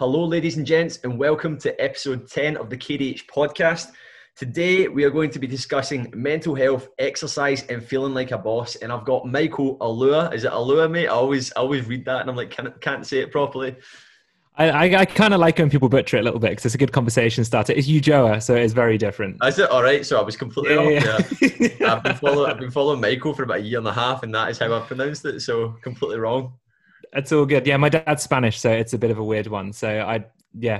Hello ladies and gents, and welcome to episode 10 of the KDH podcast. Today we are going to be discussing mental health, exercise and feeling like a boss, and I've got Michael Ulloa. Is it Ulloa, mate? I always read that and I'm like, can't say it properly. I kind of like when people butcher it a little bit because it's a good conversation starter. It's Ulloa, so it's very different. Is it? All right, so I was completely off there. Yeah. I've been following Michael for about a year and a half and that is how I've pronounced it, so completely wrong. It's all good. Yeah, my dad's Spanish, so it's a bit of a weird one. So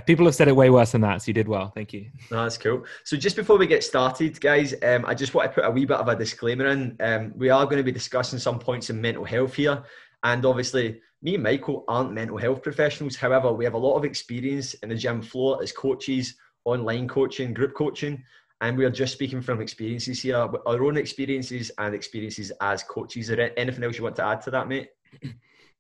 people have said it way worse than that. So you did well. Thank you. No, that's cool. So just before we get started, guys, I just want to put a wee bit of a disclaimer in. We are going to be discussing some points in mental health here. And obviously, me and Michael aren't mental health professionals. However, we have a lot of experience in the gym floor as coaches, online coaching, group coaching. And we are just speaking from experiences here, our own experiences and experiences as coaches. Is there anything else you want to add to that, mate?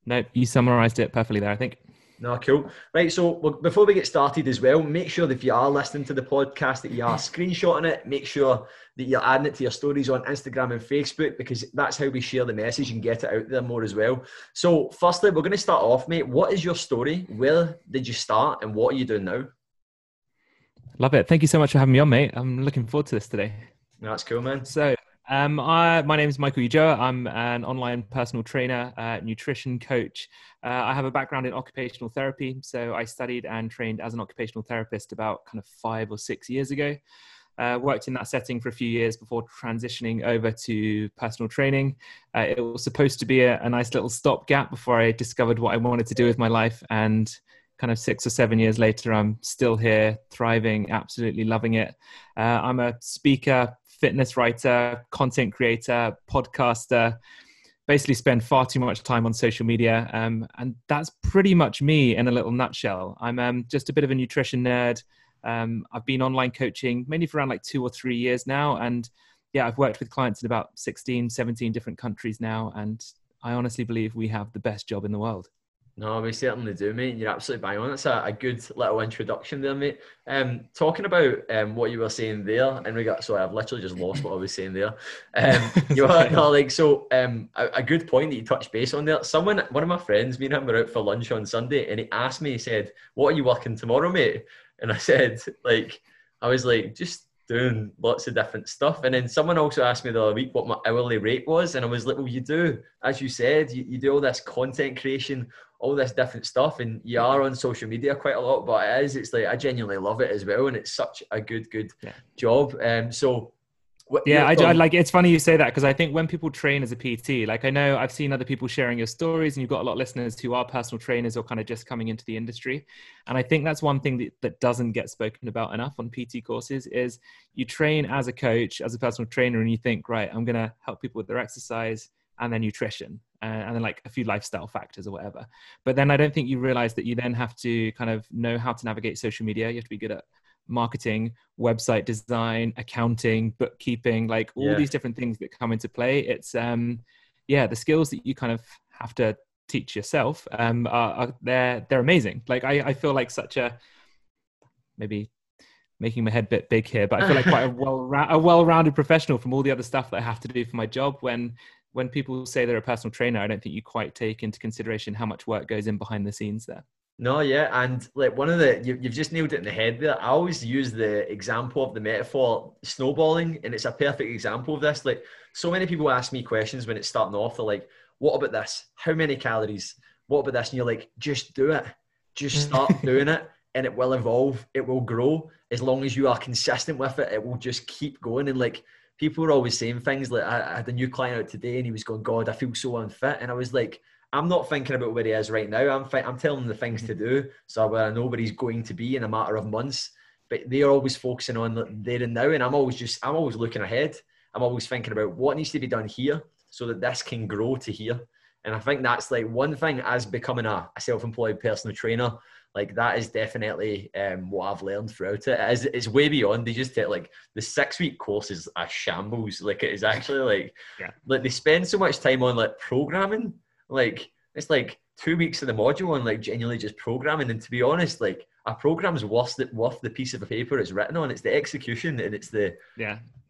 No, you summarised it perfectly there, I think. No, cool. Right, so before we get started as well, make sure that if you are listening to the podcast that you are screenshotting it, make sure that you're adding it to your stories on Instagram and Facebook, because that's how we share the message and get it out there more as well. So firstly, we're going to start off, mate. What is your story? Where did you start and what are you doing now? Love it. Thank you so much for having me on, mate. I'm looking forward to this today. That's cool, man. So my name is Michael Ulloa. I'm an online personal trainer, nutrition coach. I have a background in occupational therapy. So I studied and trained as an occupational therapist about kind of 5 or 6 years ago. Worked in that setting for a few years before transitioning over to personal training. It was supposed to be a nice little stopgap before I discovered what I wanted to do with my life. And kind of 6 or 7 years later, I'm still here, thriving, absolutely loving it. I'm a speaker, fitness writer, content creator, podcaster, basically spend far too much time on social media. And that's pretty much me in a little nutshell. I'm just a bit of a nutrition nerd. I've been online coaching mainly for around like 2 or 3 years now. And yeah, I've worked with clients in about 16, 17 different countries now. And I honestly believe we have the best job in the world. No, we certainly do, mate. You're absolutely bang on. That's a good little introduction there, mate. Talking about what you were saying there, and we got, sorry, I've literally just lost what I was saying there. You are no, like, so a good point that you touched base on there. One of my friends, me and him were out for lunch on Sunday, and he asked me, he said, "What are you working tomorrow, mate?" And I said, just doing lots of different stuff. And then someone also asked me the other week what my hourly rate was. And I was like, well, you do, as you said, you do all this content creation, all this different stuff. And you are on social media quite a lot, but it's like, I genuinely love it as well. And it's such a good job. I like, it's funny you say that, because I think when people train as a PT, like I know I've seen other people sharing your stories, and you've got a lot of listeners who are personal trainers or kind of just coming into the industry. And I think that's one thing that doesn't get spoken about enough on PT courses is you train as a coach, as a personal trainer, and you think, right, I'm going to help people with their exercise and their nutrition and then like a few lifestyle factors or whatever. But then I don't think you realize that you then have to kind of know how to navigate social media. You have to be good at marketing, website design, accounting, bookkeeping, like all these different things that come into play. It's the skills that you kind of have to teach yourself are they're amazing. Like I feel like such a, maybe making my head a bit big here, but I feel like quite a well-rounded professional from all the other stuff that I have to do for my job. When people say they're a personal trainer, I don't think you quite take into consideration how much work goes in behind the scenes there. No, yeah, and like you've just nailed it in the head there. I always use the example of the metaphor snowballing, and it's a perfect example of this. Like, so many people ask me questions when it's starting off. They're like, "What about this? How many calories? What about this?" And you're like, "Just do it. Just start doing it, and it will evolve. It will grow. As long as you are consistent with it, it will just keep going." And like, people are always saying things like, "I had a new client out today, and he was going, 'God, I feel so unfit,' and I was like." I'm not thinking about where he is right now. I'm telling him the things to do, so where I know where he's going to be in a matter of months. But they are always focusing on there and now, and I'm always looking ahead. I'm always thinking about what needs to be done here so that this can grow to here. And I think that's like one thing as becoming a self-employed personal trainer. Like that is definitely what I've learned throughout it. It's way beyond. They just take like the 6-week course is a shambles. Like it is actually like like they spend so much time on like programming. Like it's like 2 weeks of the module and like genuinely just programming. And to be honest, like a program's worth the piece of paper it's written on. It's the execution and it's the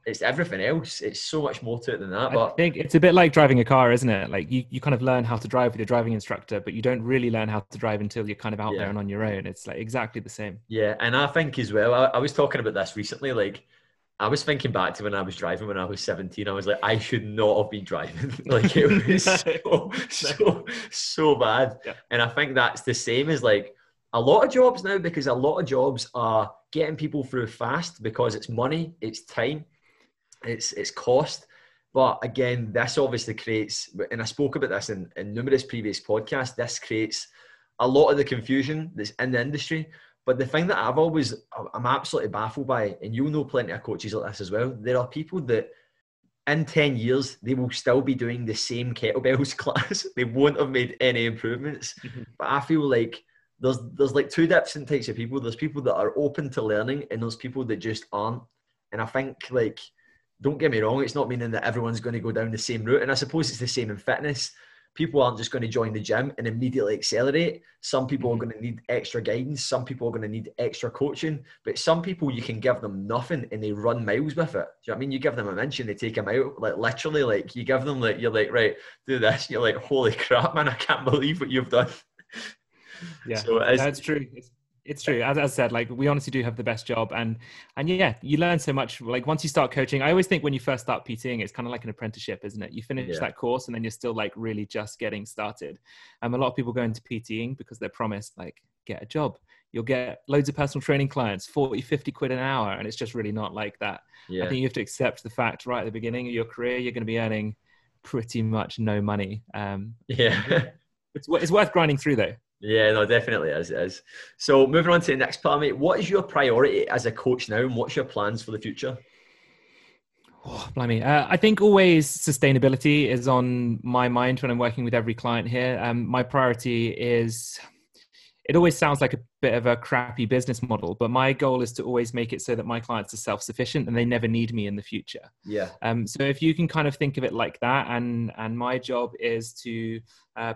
it's everything else. It's so much more to it than that. But I think it's a bit like driving a car, isn't it? Like you kind of learn how to drive with your driving instructor, but you don't really learn how to drive until you're kind of out there and on your own. It's like exactly the same. Yeah. And I think as well, I was talking about this recently, like I was thinking back to when I was driving when I was 17. I was like, I should not have been driving. Like it was so bad. Yeah. And I think that's the same as like a lot of jobs now, because a lot of jobs are getting people through fast because it's money, it's time, it's cost. But again, this obviously creates, and I spoke about this in numerous previous podcasts, this creates a lot of the confusion that's in the industry. But the thing that I'm absolutely baffled by, and you'll know plenty of coaches like this as well, there are people that in 10 years, they will still be doing the same kettlebells class. They won't have made any improvements. Mm-hmm. But I feel like there's like two different types of people. There's people that are open to learning and there's people that just aren't. And I think, like, don't get me wrong, it's not meaning that everyone's going to go down the same route. And I suppose it's the same in fitness. People aren't just going to join the gym and immediately accelerate. Some people are going to need extra guidance. Some people are going to need extra coaching. But some people, you can give them nothing and they run miles with it. Do you know what I mean? You give them an inch and they take them out. Like literally, like you give them, like you're like, right, do this. You're like, holy crap, man, I can't believe what you've done. Yeah, so that's true. It's true. As I said, like we honestly do have the best job, and yeah, you learn so much. Like once you start coaching, I always think when you first start PTing, it's kind of like an apprenticeship, isn't it? You finish that course and then you're still like really just getting started. And a lot of people go into PTing because they're promised like get a job, you'll get loads of personal training clients, 40, 50 quid an hour. And it's just really not like that. Yeah. I think you have to accept the fact right at the beginning of your career, you're going to be earning pretty much no money. It's worth grinding through though. Yeah, no, definitely is. So moving on to the next part, mate, what is your priority as a coach now and what's your plans for the future? Oh, blimey. I think always sustainability is on my mind when I'm working with every client here. My priority is, it always sounds like a bit of a crappy business model, but my goal is to always make it so that my clients are self-sufficient and they never need me in the future. Yeah. So if you can kind of think of it like that, and my job is to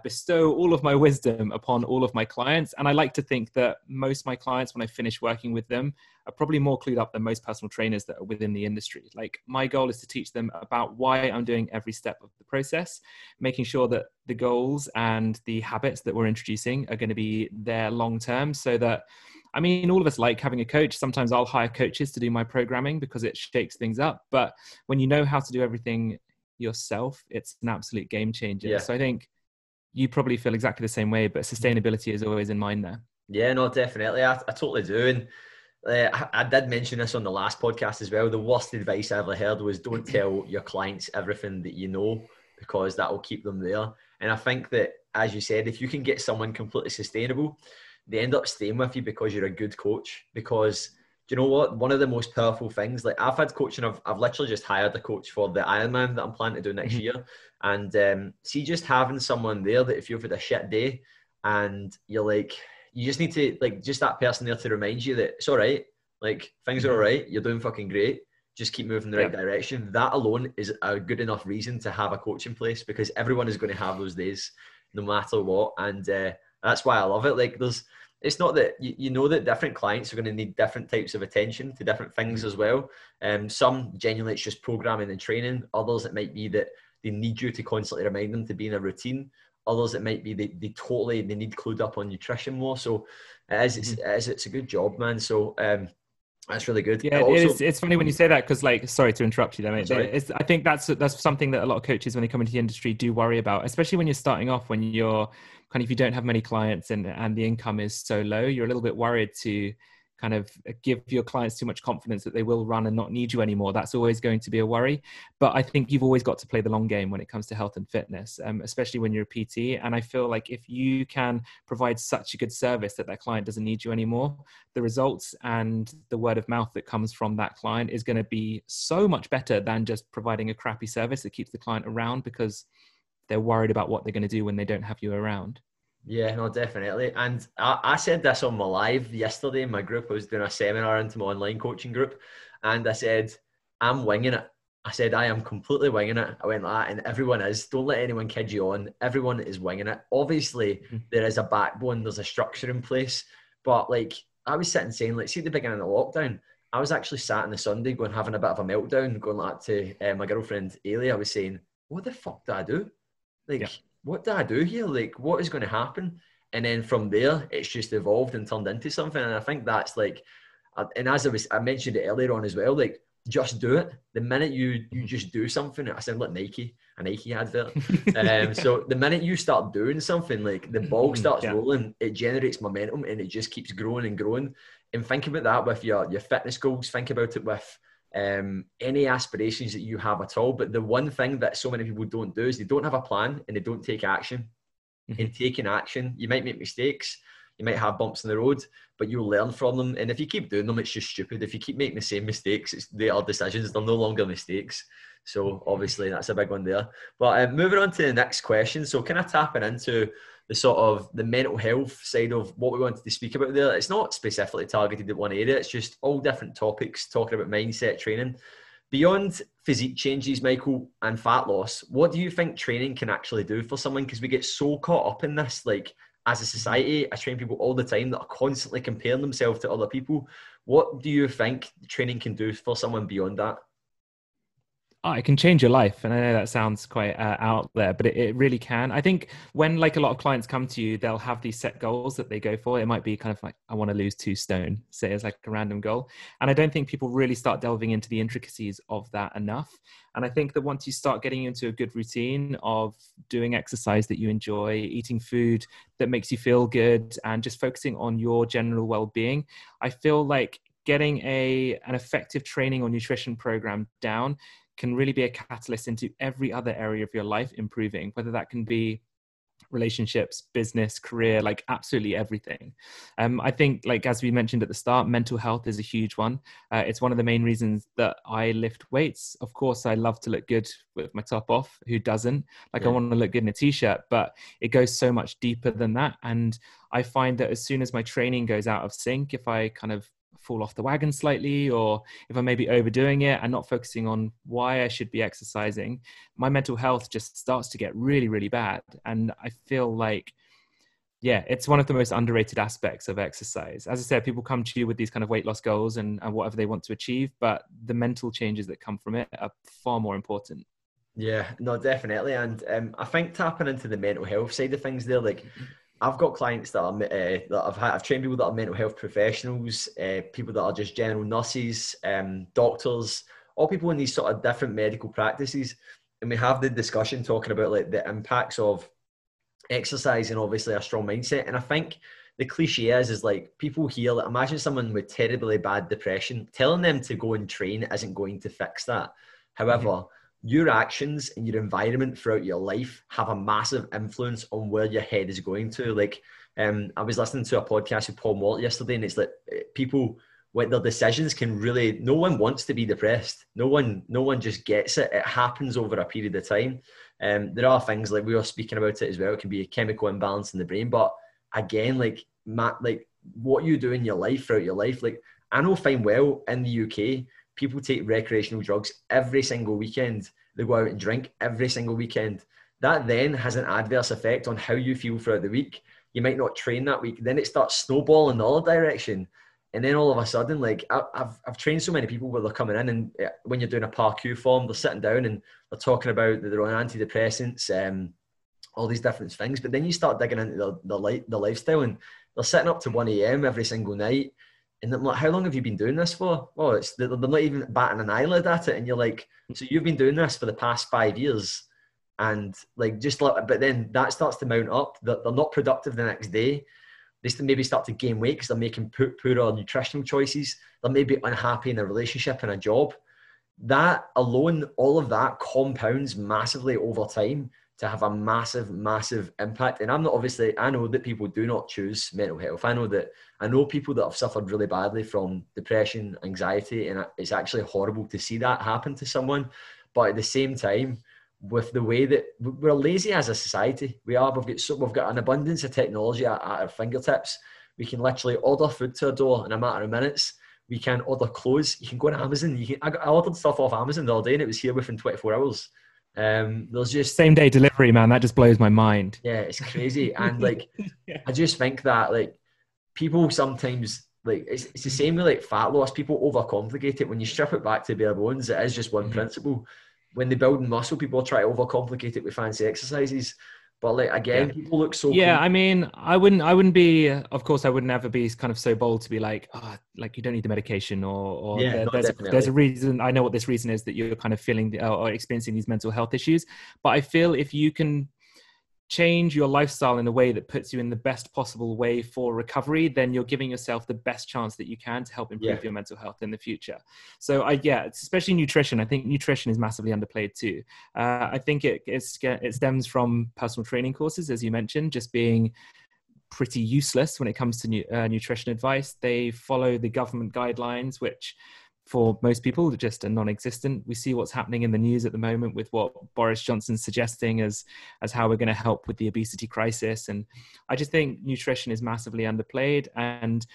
bestow all of my wisdom upon all of my clients. And I like to think that most of my clients, when I finish working with them, are probably more clued up than most personal trainers that are within the industry. Like my goal is to teach them about why I'm doing every step of the process, making sure that the goals and the habits that we're introducing are going to be there long-term. So that, I mean, all of us like having a coach. Sometimes I'll hire coaches to do my programming because it shakes things up. But when you know how to do everything yourself, it's an absolute game changer. Yeah. So I think you probably feel exactly the same way, but sustainability is always in mind there. Yeah, no, definitely. I totally do. And I did mention this on the last podcast as well. The worst advice I ever heard was don't tell your clients everything that you know, because that will keep them there. And I think that, as you said, if you can get someone completely sustainable, they end up staying with you because you're a good coach. Because do you know what? One of the most powerful things, like I've had coaching, I've literally just hired a coach for the Ironman that I'm planning to do next year. And see, just having someone there that if you've had a shit day and you're like, you just need to like, just that person there to remind you that it's all right. Like things are all right. You're doing fucking great. Just keep moving in the right direction. That alone is a good enough reason to have a coach in place, because everyone is going to have those days no matter what. And, that's why I love it. Like it's not that you know that different clients are going to need different types of attention to different things as well. Some genuinely it's just programming and training. Others it might be that they need you to constantly remind them to be in a routine. Others it might be they need clued up on nutrition more. So it's a good job, man. So that's really good. Yeah, also, it's funny when you say that because, like, sorry to interrupt you there, mate. I think that's something that a lot of coaches when they come into the industry do worry about, especially when you're starting off, when you're kind of, if you don't have many clients and the income is so low, you're a little bit worried to kind of give your clients too much confidence that they will run and not need you anymore. That's always going to be a worry. But I think you've always got to play the long game when it comes to health and fitness, especially when you're a PT. And I feel like if you can provide such a good service that client doesn't need you anymore, the results and the word of mouth that comes from that client is going to be so much better than just providing a crappy service that keeps the client around because they're worried about what they're going to do when they don't have you around. Yeah, no, definitely. And I said this on my live yesterday in my group. I was doing a seminar into my online coaching group and I said, I'm winging it. I said, I am completely winging it. I went like that, and everyone is. Don't let anyone kid you on. Everyone is winging it. Obviously, there is a backbone. There's a structure in place. But like I was sitting saying, see at the beginning of the lockdown, I was actually sat on the Sunday going, having a bit of a meltdown, going like to my girlfriend, Ailey. I was saying, what the fuck did I do? Like, yeah. What did I do here? Like, what is going to happen? And then from there, it's just evolved and turned into something. And I think that's like, and as I mentioned it earlier on as well, like, just do it. The minute you just do something, I sound like Nike, a Nike advert. So the minute you start doing something, like the ball starts rolling, it generates momentum and it just keeps growing and growing. And think about that with your fitness goals. Think about it with any aspirations that you have at all. But the one thing that so many people don't do is they don't have a plan and they don't take action. And taking action, you might make mistakes. You might have bumps in the road, but you'll learn from them. And if you keep doing them, it's just stupid. If you keep making the same mistakes, they are decisions. They're no longer mistakes. So obviously that's a big one there. But moving on to the next question. So kind of tapping into the sort of the mental health side of what we wanted to speak about there. It's not specifically targeted at one area. It's just all different topics, talking about mindset training. Beyond physique changes, Michael, and fat loss, what do you think training can actually do for someone? Because we get so caught up in this, like, as a society, I train people all the time that are constantly comparing themselves to other people. What do you think training can do for someone beyond that? Oh, it can change your life. And I know that sounds quite out there, but it really can. I think when like a lot of clients come to you, they'll have these set goals that they go for. It might be kind of like, I want to lose 2 stone, say it's like a random goal. And I don't think people really start delving into the intricacies of that enough. And I think that once you start getting into a good routine of doing exercise that you enjoy, eating food that makes you feel good, and just focusing on your general well-being, I feel like getting an effective training or nutrition program down can really be a catalyst into every other area of your life improving, whether that can be relationships, business, career, like absolutely everything. I think, like, as we mentioned at the start, mental health is a huge one. It's one of the main reasons that I lift weights. Of course, I love to look good with my top off. Who doesn't? I want to look good in a t-shirt, but it goes so much deeper than that. And I find that as soon as my training goes out of sync, if I kind of fall off the wagon slightly, or if I may be overdoing it and not focusing on why I should be exercising, my mental health just starts to get really, really bad. And I feel like, it's one of the most underrated aspects of exercise. As I said, people come to you with these kind of weight loss goals and whatever they want to achieve, but the mental changes that come from it are far more important. Yeah, no, definitely. And I think tapping into the mental health side of things there, like, I've got clients that are I've trained people that are mental health professionals, people that are just general nurses, doctors, all people in these sort of different medical practices, and we have the discussion talking about like the impacts of exercise and obviously a strong mindset. And I think the cliche is like people hear, like, imagine someone with terribly bad depression, telling them to go and train isn't going to fix that. However, your actions and your environment throughout your life have a massive influence on where your head is going to. Like, I was listening to a podcast with Paul Mort yesterday, and it's like people with their decisions can really, no one wants to be depressed. No one just gets it. It happens over a period of time. There are things like we were speaking about it as well. It can be a chemical imbalance in the brain, but again, like Matt, like what you do in your life throughout your life. Like, I know fine well in the UK, people take recreational drugs every single weekend. They go out and drink every single weekend. That then has an adverse effect on how you feel throughout the week. You might not train that week. Then it starts snowballing in the other direction. And then all of a sudden, like I've trained so many people where they're coming in and when you're doing a parkour form, they're sitting down and they're talking about that they're on antidepressants, all these different things. But then you start digging into their lifestyle and they're sitting up to 1 a.m. every single night. And I'm like, how long have you been doing this for? Well, they're not even batting an eyelid at it. And you're like, so you've been doing this for the past 5 years. And like, just like, but then that starts to mount up. They're not productive the next day. They maybe start to gain weight because they're making poorer nutritional choices. They're maybe unhappy in a relationship and a job. That alone, all of that compounds massively over time to have a massive, massive impact. And I know that people do not choose mental health. I know people that have suffered really badly from depression, anxiety, and it's actually horrible to see that happen to someone. But at the same time, with the way that we're lazy as a society, we've got an abundance of technology at our fingertips. We can literally order food to a door in a matter of minutes. We can order clothes. You can go on Amazon. I ordered stuff off Amazon the other day and it was here within 24 hours. There's just same day delivery, man. That just blows my mind. Yeah, it's crazy. And like I just think that like people sometimes like it's the same with like fat loss. People overcomplicate it. When you strip it back to bare bones, it is just one principle. When they're building muscle, people try to overcomplicate it with fancy exercises. But like again, people look so cool. I mean, I wouldn't be, of course I wouldn't ever be kind of so bold to be like, oh, like you don't need the medication, or there's a reason. I know what this reason is that you're kind of feeling or experiencing these mental health issues. But I feel if you can change your lifestyle in a way that puts you in the best possible way for recovery, then you're giving yourself the best chance that you can to help improve your mental health in the future. So especially nutrition. I think nutrition is massively underplayed too. I think it stems from personal training courses, as you mentioned, just being pretty useless when it comes to nutrition advice. They follow the government guidelines, which for most people just are non-existent. We see what's happening in the news at the moment with what Boris Johnson's suggesting as how we're going to help with the obesity crisis. And I just think nutrition is massively underplayed. And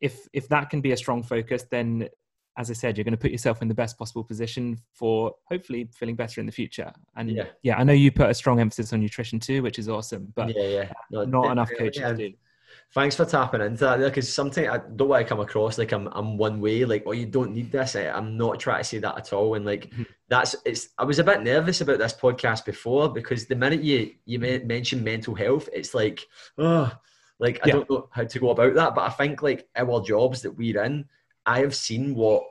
if that can be a strong focus, then as I said, you're going to put yourself in the best possible position for hopefully feeling better in the future. And I know you put a strong emphasis on nutrition too, which is awesome, but not enough coaches do. Thanks for tapping into that, because sometimes I don't want to come across like I'm one way, like, oh, you don't need this. I'm not trying to say that at all. And like, I was a bit nervous about this podcast before, because the minute you mention mental health, it's like, I don't know how to go about that. But I think like our jobs that we're in, I have seen what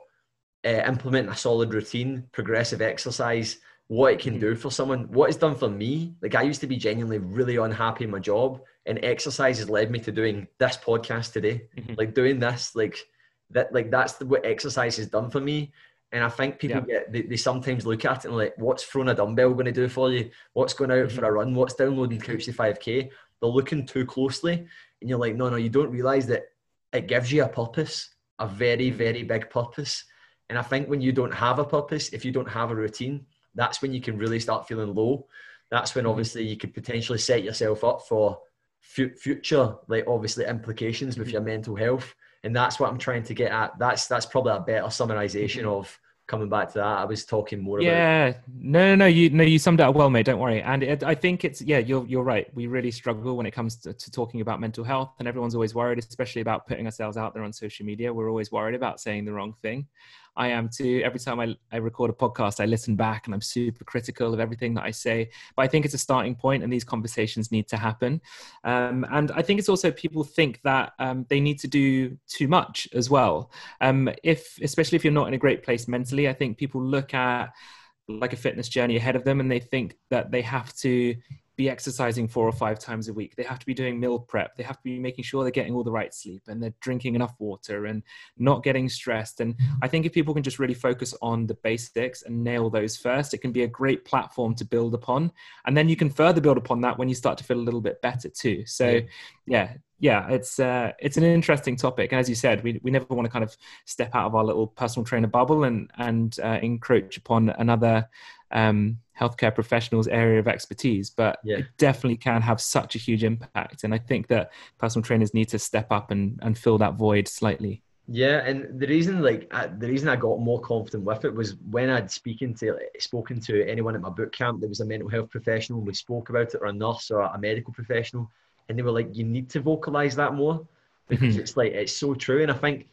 implementing a solid routine, progressive exercise, what it can do for someone, what it's done for me. Like I used to be genuinely really unhappy in my job, and exercise has led me to doing this podcast today, like doing this, like that, like that's what exercise has done for me. And I think people they sometimes look at it and like, what's throwing a dumbbell going to do for you? What's going out for a run? What's downloading Couch to 5K? They're looking too closely, and you're like, no, you don't realize that it gives you a purpose, a very, very big purpose. And I think when you don't have a purpose, if you don't have a routine, that's when you can really start feeling low. That's when obviously you could potentially set yourself up for future, like obviously implications with your mental health. And that's what I'm trying to get at. That's probably a better summarization of coming back to that. I was talking more about. Yeah, you summed it up well, mate. Don't worry. And I think it's you're right. We really struggle when it comes to talking about mental health, and everyone's always worried, especially about putting ourselves out there on social media. We're always worried about saying the wrong thing. I am too. Every time I record a podcast, I listen back and I'm super critical of everything that I say. But I think it's a starting point, and these conversations need to happen. And I think it's also people think that they need to do too much as well. Especially if you're not in a great place mentally, I think people look at like a fitness journey ahead of them, and they think that they have to be exercising 4 or 5 times a week. They have to be doing meal prep. They have to be making sure they're getting all the right sleep, and they're drinking enough water and not getting stressed. And I think if people can just really focus on the basics and nail those first, it can be a great platform to build upon. And then you can further build upon that when you start to feel a little bit better too. So it's an interesting topic. And as you said, we never want to kind of step out of our little personal trainer bubble and encroach upon another healthcare professionals' area of expertise, but it definitely can have such a huge impact. And I think that personal trainers need to step up and fill that void slightly. Yeah, and the reason I got more confident with it was when I'd spoken to anyone at my boot camp that was a mental health professional, we spoke about it, or a nurse or a medical professional, and they were like, you need to vocalize that more, because it's like, it's so true. And I think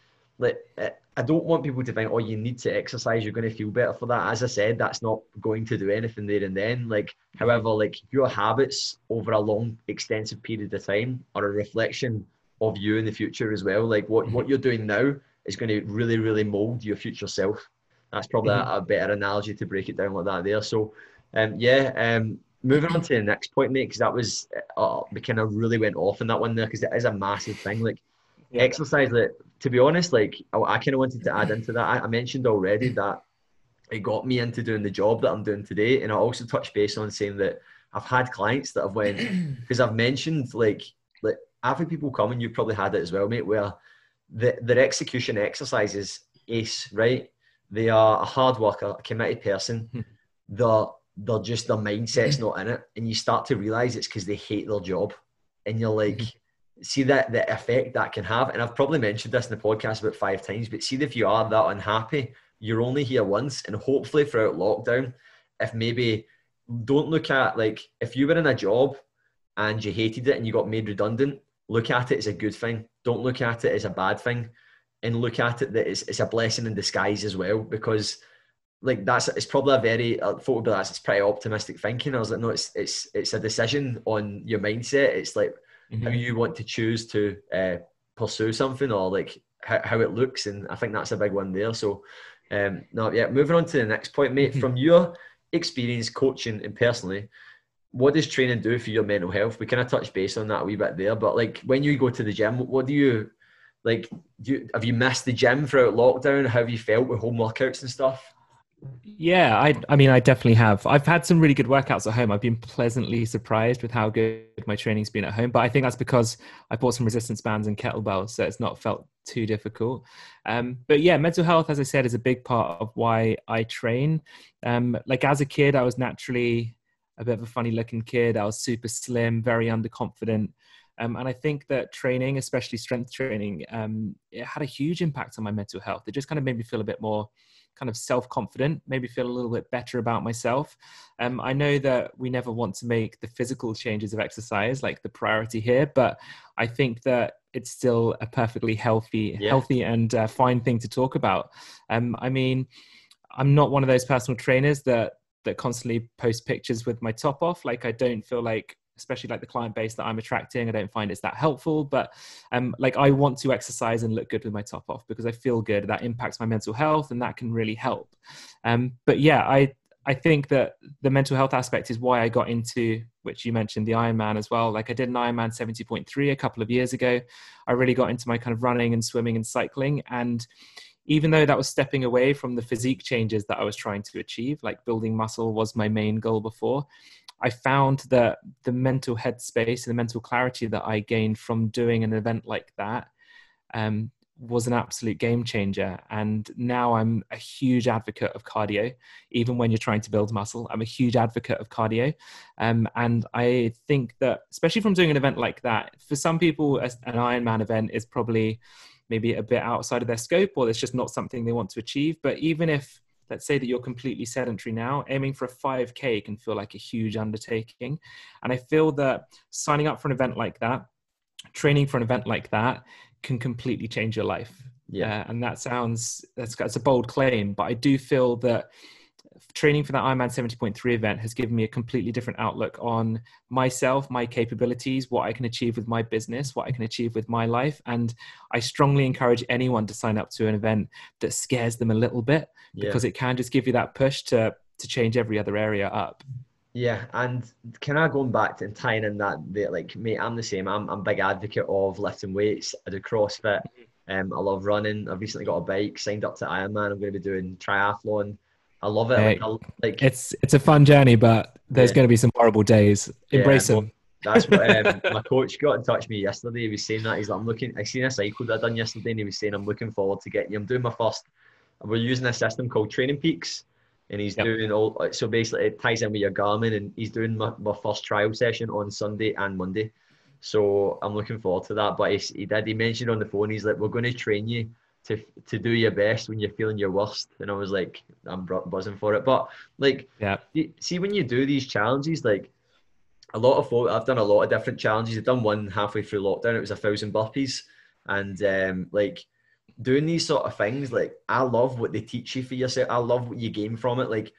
I don't want people to think, oh, you need to exercise, you're going to feel better for that. As I said, that's not going to do anything there and then. However, your habits over a long, extensive period of time are a reflection of you in the future as well. What you're doing now is going to really, really mold your future self. That's probably a better analogy to break it down like that there. So, moving on to the next point, mate, because that was, we kind of really went off in that one there, because it is a massive thing. Exercise, to be honest, I kind of wanted to add into that. I mentioned already that it got me into doing the job that I'm doing today. And I also touched base on saying that I've had clients that have went, because I've mentioned I've had people come, and you probably had it as well, mate, where their execution exercise is ace, right? They are a hard worker, a committed person. They're just, their mindset's not in it. And you start to realize it's because they hate their job. And you're like, see the effect that can have. And I've probably mentioned this in the podcast about 5 times, but see, if you are that unhappy, you're only here once. And hopefully throughout lockdown, if maybe don't look at, if you were in a job and you hated it and you got made redundant, look at it as a good thing. Don't look at it as a bad thing. and look at it that it's a blessing in disguise as well, because like it's probably a very it's pretty optimistic thinking. I was like, no, it's a decision on your mindset. It's like how you want to choose to pursue something, or like how it looks. And I think that's a big one there. So moving on to the next point, mate. From your experience coaching and personally, what does training do for your mental health? We kind of touched base on that a wee bit there, but like when you go to the gym, what do you like? Have you missed the gym throughout lockdown? How have you felt with home workouts and stuff? Yeah, I mean, I definitely have. I've had some really good workouts at home. I've been pleasantly surprised with how good my training's been at home, but I think that's because I bought some resistance bands and kettlebells, so it's not felt too difficult. But yeah, mental health, as I said, is a big part of why I train. Like as a kid, I was naturally a bit of a funny looking kid. I was super slim, very underconfident. And I think that training, especially strength training, it had a huge impact on my mental health. It just kind of made me feel a bit more kind of self-confident, maybe feel a little bit better about myself. I know that we never want to make the physical changes of exercise like the priority here, but I think that it's still a perfectly healthy and fine thing to talk about. I mean, I'm not one of those personal trainers that constantly post pictures with my top off. Like I don't feel like, especially like the client base that I'm attracting, I don't find it's that helpful, but like I want to exercise and look good with my top off because I feel good. That impacts my mental health and that can really help. But yeah, I think that the mental health aspect is why I got into, which you mentioned, the Ironman as well. Like I did an Ironman 70.3 a couple of years ago. I really got into my kind of running and swimming and cycling. And even though that was stepping away from the physique changes that I was trying to achieve, like building muscle was my main goal before, I found that the mental headspace and the mental clarity that I gained from doing an event like that was an absolute game changer. And now I'm a huge advocate of cardio. Even when you're trying to build muscle, I'm a huge advocate of cardio. And I think that, especially from doing an event like that, for some people, an Ironman event is probably maybe a bit outside of their scope, or it's just not something they want to achieve. But even if, let's say that you're completely sedentary now, aiming for a 5K can feel like a huge undertaking. And I feel that signing up for an event like that, training for an event like that, can completely change your life. Yeah. And that sounds, that's a bold claim, but I do feel that training for that Ironman 70.3 event has given me a completely different outlook on myself, my capabilities, what I can achieve with my business, what I can achieve with my life. And I strongly encourage anyone to sign up to an event that scares them a little bit, because it can just give you that push to change every other area up. Yeah. And can I go back to tying in that like, mate, I'm the same. I'm a big advocate of lifting weights. I do CrossFit. I love running. I've recently got a bike, signed up to Ironman. I'm going to be doing triathlon. I love it. Hey, like it's a fun journey, but there's going to be some horrible days. Embrace them. That's what my coach got in touch with me yesterday. He was saying that he's like, I seen a cycle that I done yesterday, and he was saying, I'm looking forward to getting you. I'm doing my first. We're using a system called Training Peaks, and he's doing all. So basically, it ties in with your Garmin, and he's doing my first trial session on Sunday and Monday. So I'm looking forward to that. But he mentioned on the phone, he's like, we're going to train you to do your best when you're feeling your worst. And I was like, I'm buzzing for it. But like, see, when you do these challenges, like a lot of folk, I've done a lot of different challenges. I've done one halfway through lockdown. It was 1,000 burpees. And like doing these sort of things, like I love what they teach you for yourself. I love what you gain from it. Like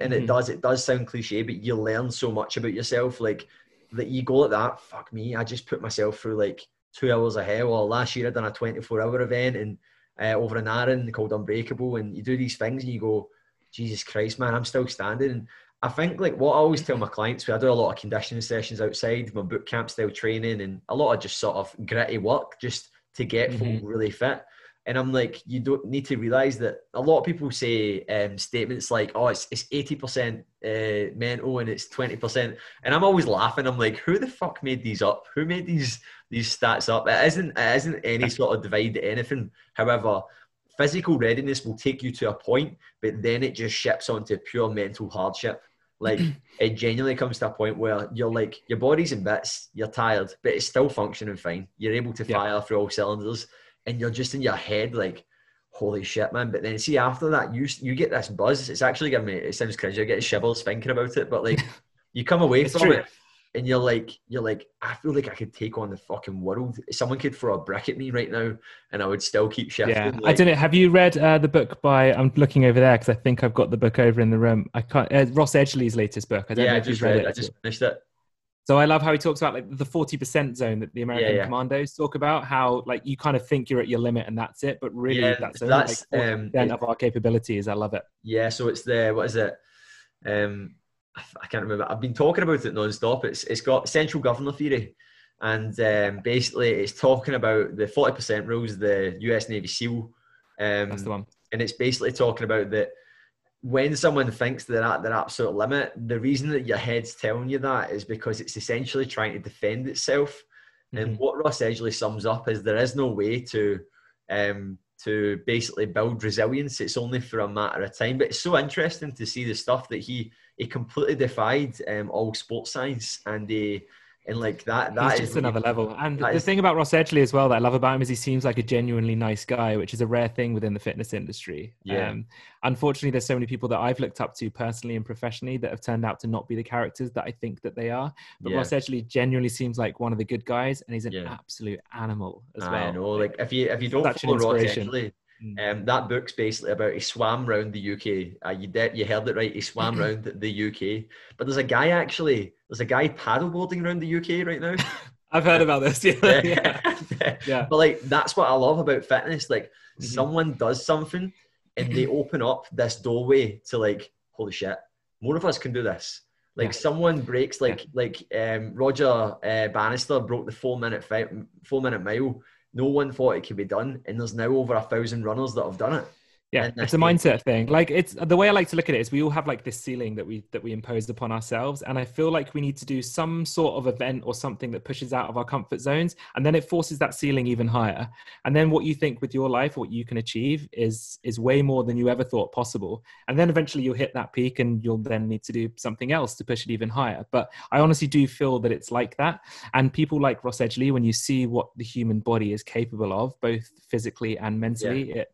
and it does sound cliche, but you learn so much about yourself. Like that you go like that, fuck me, I just put myself through like 2 hours of hell. Or last year I done a 24-hour event and over in Arran called Unbreakable, and you do these things and you go, Jesus Christ, man, I'm still standing. And I think like what I always tell my clients, I do a lot of conditioning sessions outside, my boot camp style training, and a lot of just sort of gritty work just to get full really fit. And I'm like, you don't need to realize that a lot of people say statements like, oh, it's 80% mental and it's 20%. And I'm always laughing. I'm like, who the fuck made these up? Who made these stats up? It isn't any sort of divide to anything. However, physical readiness will take you to a point, but then it just shifts onto pure mental hardship. Like it genuinely comes to a point where you're like, your body's in bits, you're tired, but it's still functioning fine. You're able to fire through all cylinders. And you're just in your head like, holy shit, man. But then see, after that, you get this buzz. It's actually giving me, it sounds crazy. I get shivers thinking about it, but like you come away from it. and you're like, I feel like I could take on the fucking world. Someone could throw a brick at me right now and I would still keep shifting. Yeah. Like, I don't know. Have you read the book by, I'm looking over there because I think I've got the book over in the room. I can't, Ross Edgley's latest book. I don't know if you've read it. I just finished it. So I love how he talks about like the 40% zone that the American commandos talk about, how like you kind of think you're at your limit and that's it, but really that's like 40% of our capabilities. I love it. Yeah. So it's the, what is it? I can't remember. I've been talking about it nonstop. It's got central governor theory, and basically it's talking about the 40% rules, the US Navy SEAL. That's the one. And it's basically talking about that when someone thinks they're at their absolute limit, the reason that your head's telling you that is because it's essentially trying to defend itself. Mm-hmm. And what Ross Edgley sums up is there is no way to basically build resilience. It's only for a matter of time. But it's so interesting to see the stuff that he completely defied all sports science, and that is just another level. And the thing about Ross Edgley as well that I love about him is he seems like a genuinely nice guy, which is a rare thing within the fitness industry. Yeah. Unfortunately, there's so many people that I've looked up to personally and professionally that have turned out to not be the characters that I think that they are. But Ross Edgley genuinely seems like one of the good guys, and he's an absolute animal as well. I know. Like if you don't follow Ross Edgley, that book's basically about he swam around the UK. You heard it right. He swam around the UK. But there's a guy paddleboarding around the UK right now. I've heard about this. Yeah. But like that's what I love about fitness. Like someone does something and they open up this doorway to like, holy shit, more of us can do this. Like someone breaks like Roger Bannister broke the 4-minute mile. No one thought it could be done, and there's now over 1,000 runners that have done it. Yeah, it's a mindset thing. Like it's the way I like to look at it is we all have like this ceiling that we impose upon ourselves, and I feel like we need to do some sort of event or something that pushes out of our comfort zones, and then it forces that ceiling even higher. And then what you think with your life, what you can achieve is way more than you ever thought possible. And then eventually you'll hit that peak, and you'll then need to do something else to push it even higher. But I honestly do feel that it's like that. And people like Ross Edgley, when you see what the human body is capable of, both physically and mentally, it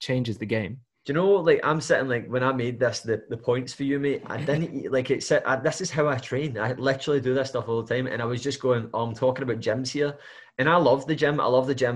changes the game. Do you know, like I'm sitting like when I made this the points for you, mate, I didn't like it said this is how I train. I literally do this stuff all the time, and I was just going, I'm talking about gyms here, and I love the gym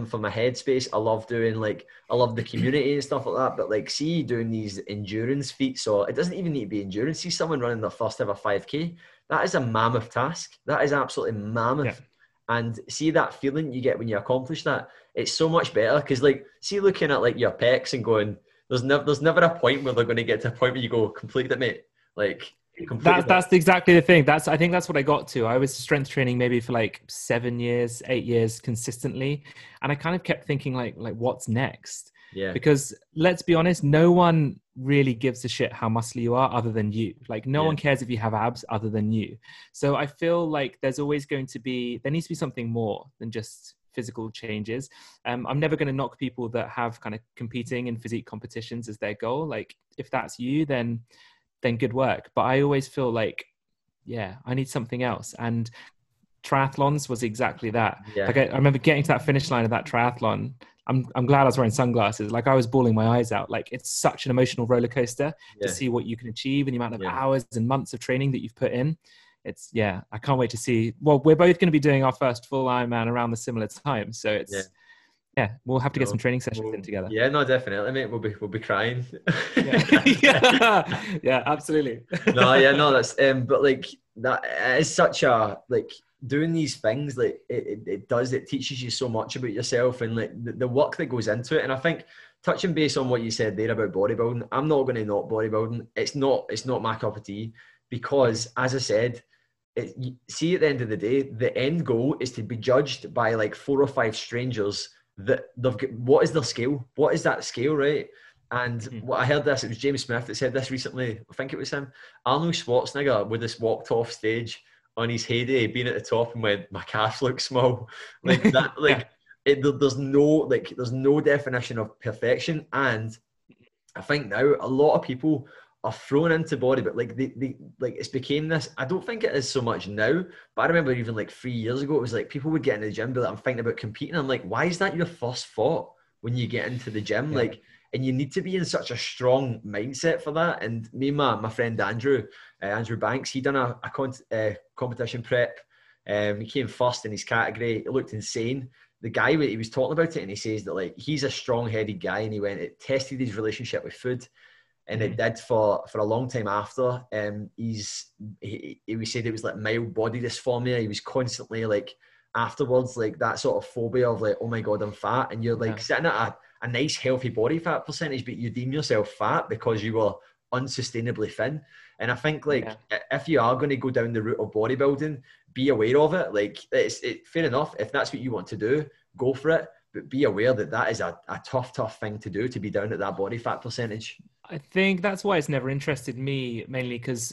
for my headspace. I love the community and stuff like that, but like see doing these endurance feats, so it doesn't even need to be endurance. See someone running their first ever 5k, that is a mammoth task. That is absolutely mammoth. And see that feeling you get when you accomplish that. It's so much better because, like, see looking at like your pecs and going, there's never a point where they're going to get to a point where you go, complete it, mate. Like that's exactly the thing. I think that's what I got to. I was strength training maybe for like 8 years consistently, and I kind of kept thinking like what's next? Yeah. Because let's be honest, no one really gives a shit how muscly you are other than you. Like no one cares if you have abs other than you. So I feel like there's always going to be, there needs to be something more than just physical changes. I'm never going to knock people that have kind of competing in physique competitions as their goal. Like if that's you, then good work. But I always feel like, yeah, I need something else. And triathlons was exactly that. Yeah. Like I remember getting to that finish line of that triathlon. I'm glad I was wearing sunglasses. Like I was bawling my eyes out. Like it's such an emotional roller coaster to see what you can achieve and the amount of hours and months of training that you've put in. It's I can't wait to see. Well, we're both going to be doing our first full Ironman around the similar time, so it's we'll have to get some training sessions in together. Yeah, no, definitely, mate. We'll be crying. Yeah, absolutely. No, that's but like that is such a like. Doing these things, like it teaches you so much about yourself and like the work that goes into it. And I think touching base on what you said there about bodybuilding, I'm not going to knock bodybuilding. It's not my cup of tea because, as I said, at the end of the day, the end goal is to be judged by like 4 or 5 strangers that they've got. What is their scale? What is that scale, right? And what I heard this, it was James Smith that said this recently. I think it was him. Arnold Schwarzenegger would have walked off stage on his heyday, being at the top, and went, my calf looks small. Like that, like there's no definition of perfection. And I think now a lot of people are thrown into body, but like they like it's became this. I don't think it is so much now, but I remember even like 3 years ago, it was like people would get into the gym, but like, I'm thinking about competing. I'm like, why is that your first thought when you get into the gym? Yeah. Like, and you need to be in such a strong mindset for that. And me and my friend Andrew Banks, he done a competition prep He came first in his category. It looked insane. The guy, he was talking about it, and he says that like he's a strong-headed guy, and he went, it tested his relationship with food, and it did for a long time after. He said it was like mild body dysphoria. He was constantly like afterwards like that sort of phobia of like, oh my god, I'm fat, and you're like sitting at a nice healthy body fat percentage, but you deem yourself fat because you were unsustainably thin. And I think like if you are going to go down the route of bodybuilding, be aware of it. Like it's fair enough if that's what you want to do, go for it, but be aware that that is a tough thing to do, to be down at that body fat percentage. I think that's why it's never interested me, mainly because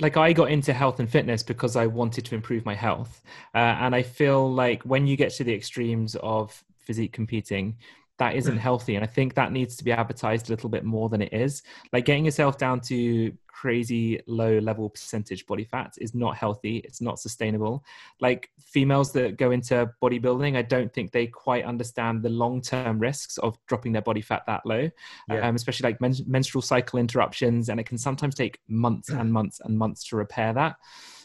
like I got into health and fitness because I wanted to improve my health, and I feel like when you get to the extremes of physique competing, that isn't healthy. And I think that needs to be advertised a little bit more than it is. Like getting yourself down to crazy low level percentage body fat is not healthy. It's not sustainable. Like females that go into bodybuilding, I don't think they quite understand the long-term risks of dropping their body fat that low, especially like menstrual cycle interruptions. And it can sometimes take months and months and months to repair that.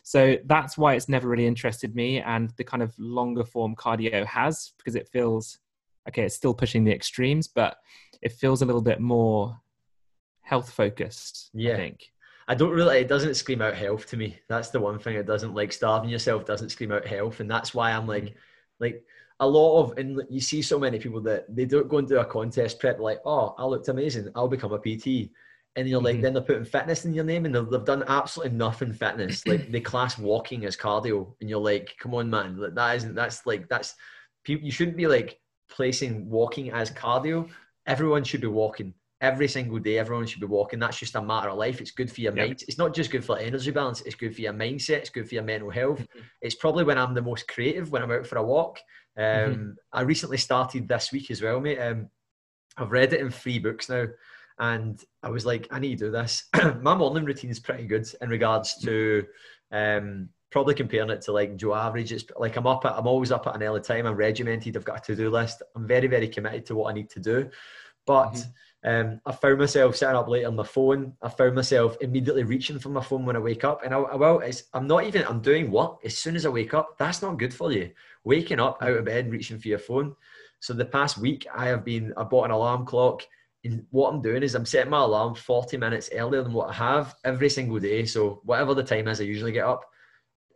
So that's why it's never really interested me. And the kind of longer form cardio has, because it feels, okay, it's still pushing the extremes, but it feels a little bit more health focused, I think. I don't really, it doesn't scream out health to me. That's the one thing it doesn't, like starving yourself doesn't scream out health. And that's why I'm like a lot of, and you see so many people that they don't go and do a contest prep, like, oh, I looked amazing, I'll become a PT. And you're like, then they're putting fitness in your name and they've done absolutely nothing fitness. Like they class walking as cardio and you're like, come on, man, that isn't, that's like, that's, you shouldn't be like, placing walking as cardio. Everyone should be walking every single day. Everyone should be walking. That's just a matter of life. It's good for your mind. It's not just good for energy balance. It's good for your mindset. It's good for your mental health. It's probably when I'm the most creative, when I'm out for a walk. I recently started this week as well, mate. I've read it in 3 books now, and I was like, I need to do this. My morning routine is pretty good in regards to probably comparing it to like Joe Average. It's like I'm always up at an early time. I'm regimented. I've got a to-do list. I'm very, very committed to what I need to do. But I found myself sitting up late on my phone. I found myself immediately reaching for my phone when I wake up. And I'm doing work as soon as I wake up. That's not good for you. Waking up out of bed and reaching for your phone. So the past week I bought an alarm clock. And what I'm doing is I'm setting my alarm 40 minutes earlier than what I have every single day. So whatever the time is, I usually get up.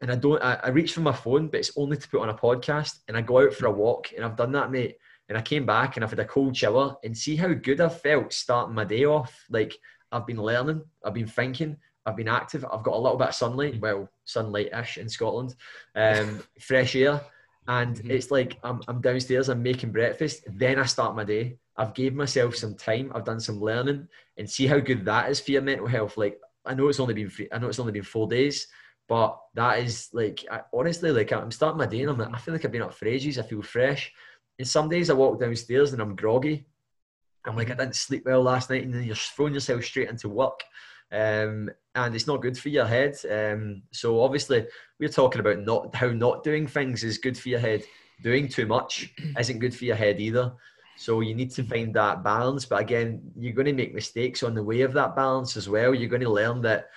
And I reach for my phone, but it's only to put on a podcast, and I go out for a walk, and I've done that, mate. And I came back and I've had a cold shower, and see how good I felt starting my day off. Like I've been learning, I've been thinking, I've been active. I've got a little bit of sunlight, well, sunlight-ish in Scotland, fresh air. And it's like, I'm downstairs, I'm making breakfast. Then I start my day. I've gave myself some time. I've done some learning, and see how good that is for your mental health. Like I know it's only been 4 days, but that is like, I'm starting my day and I'm like, I feel like I've been up for ages. I feel fresh. And some days I walk downstairs and I'm groggy. I'm like, I didn't sleep well last night. And then you're throwing yourself straight into work. And it's not good for your head. So obviously we're talking about how not doing things is good for your head. Doing too much isn't good for your head either. So you need to find that balance. But again, you're going to make mistakes on the way of that balance as well. You're going to learn that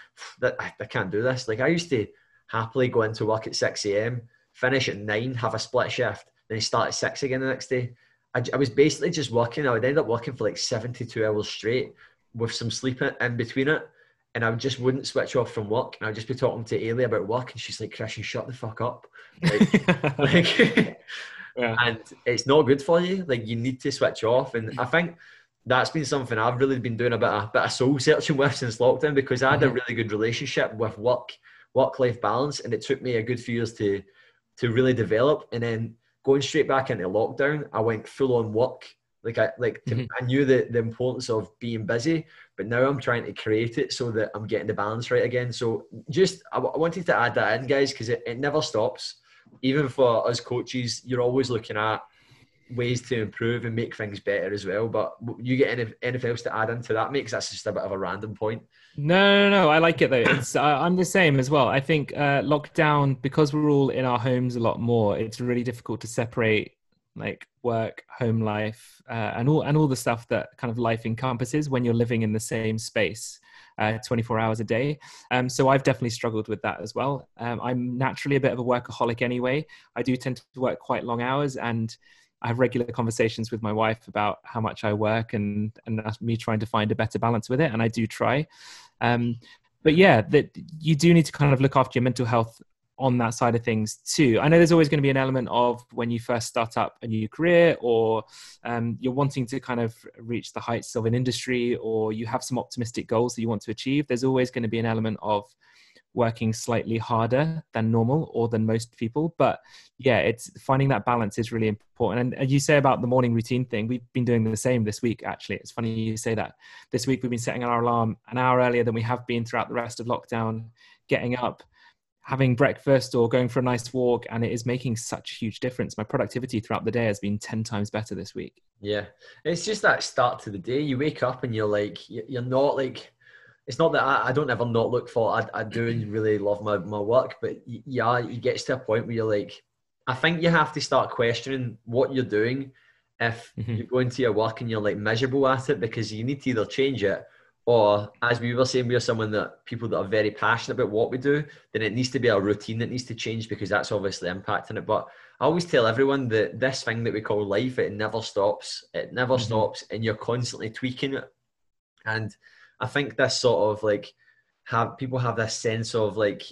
I can't do this. Like I used to happily go into work at 6 a.m., finish at 9, have a split shift, then start at 6 again the next day. I was basically just working. I would end up working for like 72 hours straight with some sleep in between it. And I just wouldn't switch off from work. And I'd just be talking to Ailey about work. And she's like, Christian, shut the fuck up. And it's not good for you. Like you need to switch off. And I think that's been something I've really been doing a bit of soul searching with since lockdown, because I had a really good relationship with work-life balance. And it took me a good few years to really develop. And then going straight back into lockdown, I went full on work. I knew the importance of being busy, but now I'm trying to create it so that I'm getting the balance right again. So just, I wanted to add that in, guys, because it never stops. Even for us coaches, you're always looking at ways to improve and make things better as well. But you get anything else to add into that, mate? Because that's just a bit of a random point. No. I like it though. It's I'm the same as well. I think lockdown, because we're all in our homes a lot more, it's really difficult to separate like work, home life, and all the stuff that kind of life encompasses when you're living in the same space 24 hours a day. So I've definitely struggled with that as well. I'm naturally a bit of a workaholic anyway. I do tend to work quite long hours, and I have regular conversations with my wife about how much I work and that's me trying to find a better balance with it. And I do try. But yeah, that you do need to kind of look after your mental health on that side of things too. I know there's always going to be an element of when you first start up a new career, or you're wanting to kind of reach the heights of an industry, or you have some optimistic goals that you want to achieve. There's always going to be an element of working slightly harder than normal or than most people. But yeah, it's finding that balance is really important. And you say about the morning routine thing, we've been doing the same this week, actually. It's funny you say that. This week, we've been setting our alarm an hour earlier than we have been throughout the rest of lockdown, getting up, having breakfast or going for a nice walk. And it is making such a huge difference. My productivity throughout the day has been 10 times better this week. Yeah. It's just that start to the day. You wake up and you're like, you're not like, it's not that I don't ever not look for it. I do really love my work, but yeah, it gets to a point where you're like, I think you have to start questioning what you're doing if you're going to your work and you're like miserable at it, because you need to either change it, or as we were saying, we are someone that people that are very passionate about what we do, then it needs to be a routine that needs to change, because that's obviously impacting it. But I always tell everyone that this thing that we call life, it never stops. It never stops, and you're constantly tweaking it. And I think this sort of like, people have this sense of like,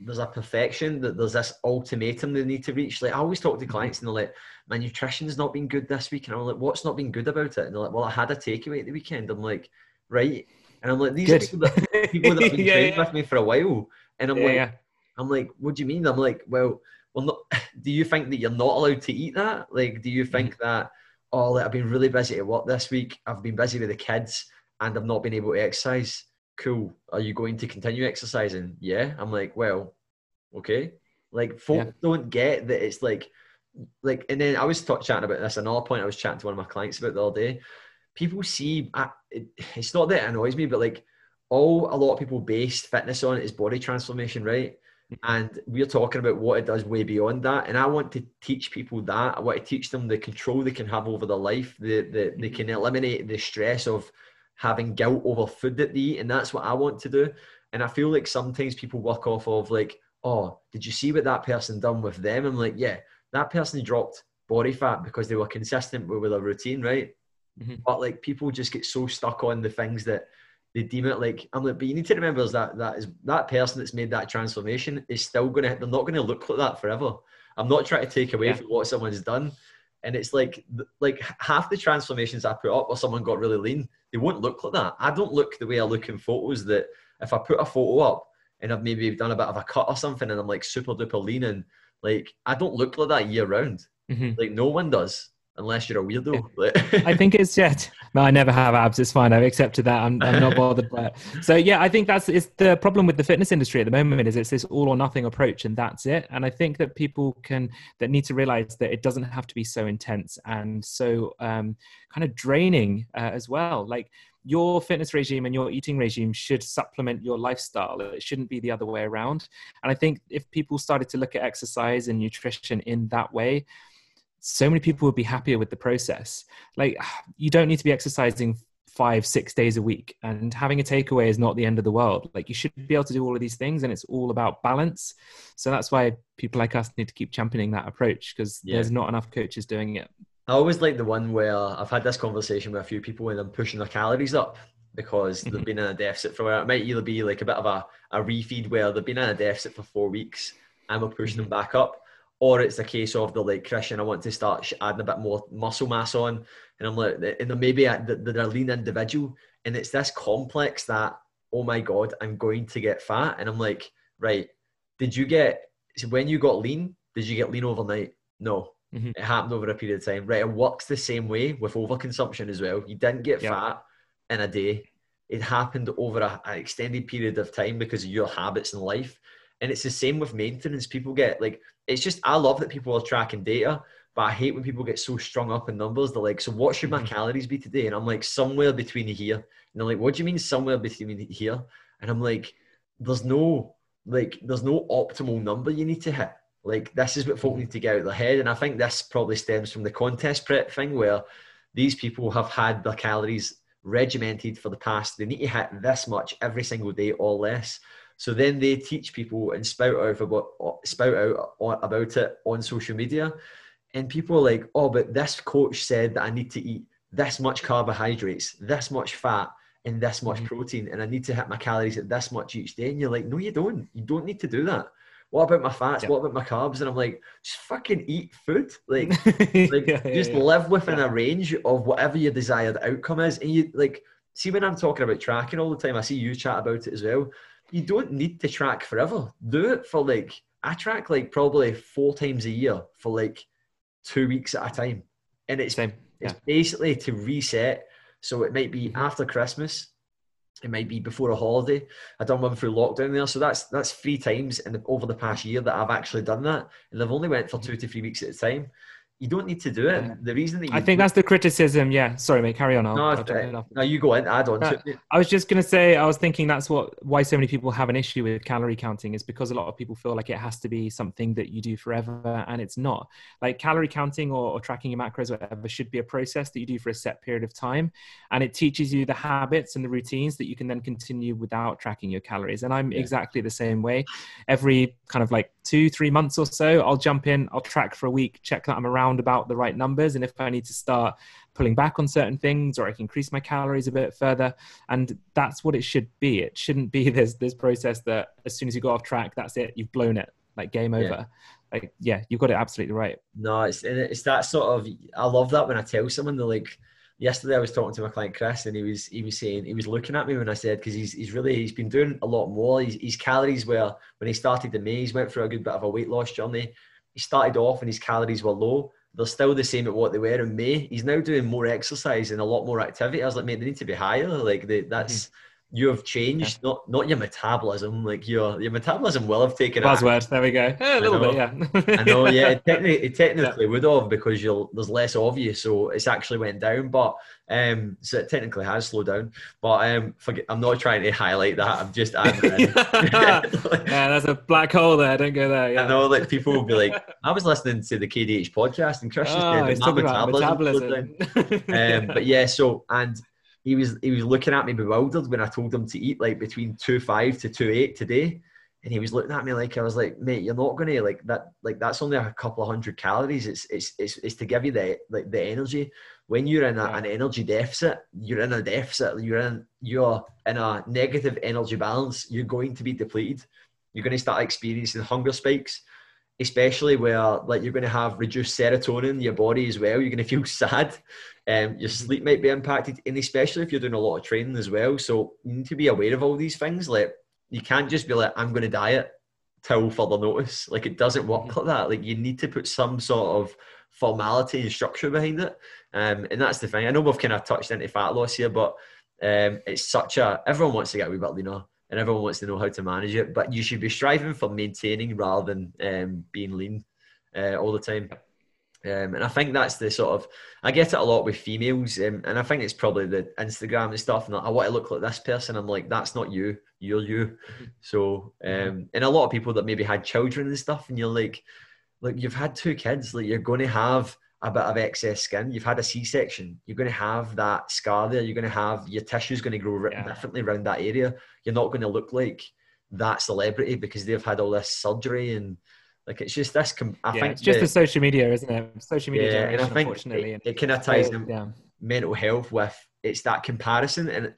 there's a perfection, that there's this ultimatum they need to reach. Like I always talk to clients and they're like, my nutrition's not been good this week. And I'm like, what's not been good about it? And they're like, well, I had a takeaway at the weekend. I'm like, right. And I'm like, these are people that have been training with me for a while. And I'm like, what do you mean? I'm like, well, do you think that you're not allowed to eat that? Like, do you think that, oh, like, I've been really busy at work this week. I've been busy with the kids and I've not been able to exercise. Cool. Are you going to continue exercising? Yeah. I'm like, well, okay. Like folk don't get that it's like, and then I was chatting about this. Another point I was chatting to one of my clients about the other day. People see, it's not that it annoys me, but like a lot of people base fitness on is body transformation, right? And we're talking about what it does way beyond that. And I want to teach people that. I want to teach them the control they can have over their life. They can eliminate the stress of having guilt over food that they eat. And that's what I want to do. And I feel like sometimes people work off of like, oh, did you see what that person done with them? I'm like, yeah, that person dropped body fat because they were consistent with a routine, right? But like people just get so stuck on the things that they deem it like, I'm like, but you need to remember that person that's made that transformation is still going to, they're not going to look like that forever. I'm not trying to take away from what someone's done. And it's like half the transformations I put up where someone got really lean, they won't look like that. I don't look the way I look in photos, that if I put a photo up and I've maybe done a bit of a cut or something and I'm like super duper lean, and like, I don't look like that year round. Like no one does. Unless you're a weirdo. I think it's no, I never have abs. It's fine. I've accepted that. I'm not bothered by it. So yeah, I think it's the problem with the fitness industry at the moment is it's this all or nothing approach, and that's it. And I think that people that need to realize that it doesn't have to be so intense and so kind of draining as well. Like your fitness regime and your eating regime should supplement your lifestyle. It shouldn't be the other way around. And I think if people started to look at exercise and nutrition in that way, so many people would be happier with the process. Like you don't need to be exercising 5-6 days a week, and having a takeaway is not the end of the world. Like you should be able to do all of these things, and it's all about balance. So that's why people like us need to keep championing that approach, because there's not enough coaches doing it. I always like the one where I've had this conversation with a few people and I'm pushing their calories up because they've been in a deficit for, it might either be like a bit of a refeed where they've been in a deficit for 4 weeks and we're pushing them back up. Or it's a case of they're like, Christian, I want to start adding a bit more muscle mass on. And I'm like, and they're maybe they're a lean individual. And it's this complex that, oh my God, I'm going to get fat. And I'm like, right, when you got lean, did you get lean overnight? No, it happened over a period of time. Right, it works the same way with overconsumption as well. You didn't get fat in a day. It happened over an extended period of time because of your habits in life. And it's the same with maintenance. People get like, it's just, I love that people are tracking data, but I hate when people get so strung up in numbers. They're like, so what should my calories be today? And I'm like, somewhere between here. And they're like, what do you mean somewhere between here? And I'm like, there's no optimal number you need to hit. Like, this is what folk need to get out of their head. And I think this probably stems from the contest prep thing, where these people have had their calories regimented for the past. They need to hit this much every single day or less. So then they teach people and spout out about it on social media. And people are like, oh, but this coach said that I need to eat this much carbohydrates, this much fat, and this much protein, and I need to hit my calories at this much each day. And you're like, no, you don't. You don't need to do that. What about my fats? What about my carbs? And I'm like, just fucking eat food. Like, live within a range of whatever your desired outcome is. And you, like, see, when I'm talking about tracking all the time, I see you chat about it as well. You don't need to track forever. Do it for, like, I track like probably 4 times a year for like 2 weeks at a time. And it's basically to reset. So it might be after Christmas. It might be before a holiday. I've done one through lockdown there. So that's 3 times over the past year that I've actually done that. And I've only went for 2 to 3 weeks at a time. You don't need to do it. Yeah. The reason that I think that's the criticism. Yeah. Sorry, mate. Carry on. No, you go in. Add on to it. I was just going to say, I was thinking that's why so many people have an issue with calorie counting, is because a lot of people feel like it has to be something that you do forever, and it's not. Like, calorie counting or tracking your macros or whatever should be a process that you do for a set period of time. And it teaches you the habits and the routines that you can then continue without tracking your calories. And I'm exactly the same way. Every kind of like 2-3 months or so, I'll jump in, I'll track for a week, check that I'm around about the right numbers, and if I need to start pulling back on certain things, or I can increase my calories a bit further. And that's what it should be. It shouldn't be this process that as soon as you go off track, that's it, you've blown it, like game over. Like, yeah, you've got it absolutely right. No, it's that sort of, I love that when I tell someone, they're like, yesterday I was talking to my client Chris, and he was saying, he was looking at me when I said, because he's been doing a lot more. His calories were, when he started the May, he went through a good bit of a weight loss journey. He started off and his calories were low. They're still the same at what they were in May. He's now doing more exercise and a lot more activity. I was like, mate, they need to be higher. Like, you have changed, not your metabolism. Like, your metabolism will have taken out. Buzzword, there we go. Yeah, a little bit, yeah. I know, yeah. It technically would have, because there's less of you, so it's actually went down. But so it technically has slowed down. But I'm not trying to highlight that. I'm just adding it in. Yeah, that's a black hole there. Don't go there. Yeah. I know, like, people will be like, I was listening to the KDH podcast, and Christian's metabolism. But yeah, so and. He was looking at me bewildered when I told him to eat like between 2.5 to 2.8 today, and he was looking at me like, I was like, mate, you're not gonna like that. Like, that's only a couple of hundred calories. It's to give you the energy. When you're in an energy deficit, you're in a deficit. You're in a negative energy balance. You're going to be depleted. You're going to start experiencing hunger spikes, especially where, like, you're going to have reduced serotonin in your body as well. You're going to feel sad. Your sleep might be impacted, and especially if you're doing a lot of training as well. So you need to be aware of all these things. Like, you can't just be like, I'm going to diet till further notice. Like, it doesn't work like that. Like, you need to put some sort of formality and structure behind it. And that's the thing. I know we've kind of touched into fat loss here, but it's such a, everyone wants to get a wee bit leaner, and everyone wants to know how to manage it, but you should be striving for maintaining rather than being lean all the time. And I think that's the sort of, I get it a lot with females, and I think it's probably the Instagram and stuff, and I want to look like this person. I'm like, that's not you, you're you. So, and a lot of people that maybe had children and stuff, and you're like, look, you've had 2 kids, like, you're going to have a bit of excess skin, you've had a C-section, you're going to have that scar there, you're going to have, your tissue's going to grow differently around that area. You're not going to look like that celebrity because they've had all this surgery, and like, it's just this, I think it's just the social media, isn't it? Social media generation, and I think unfortunately. It kind of ties in mental health with, it's that comparison. And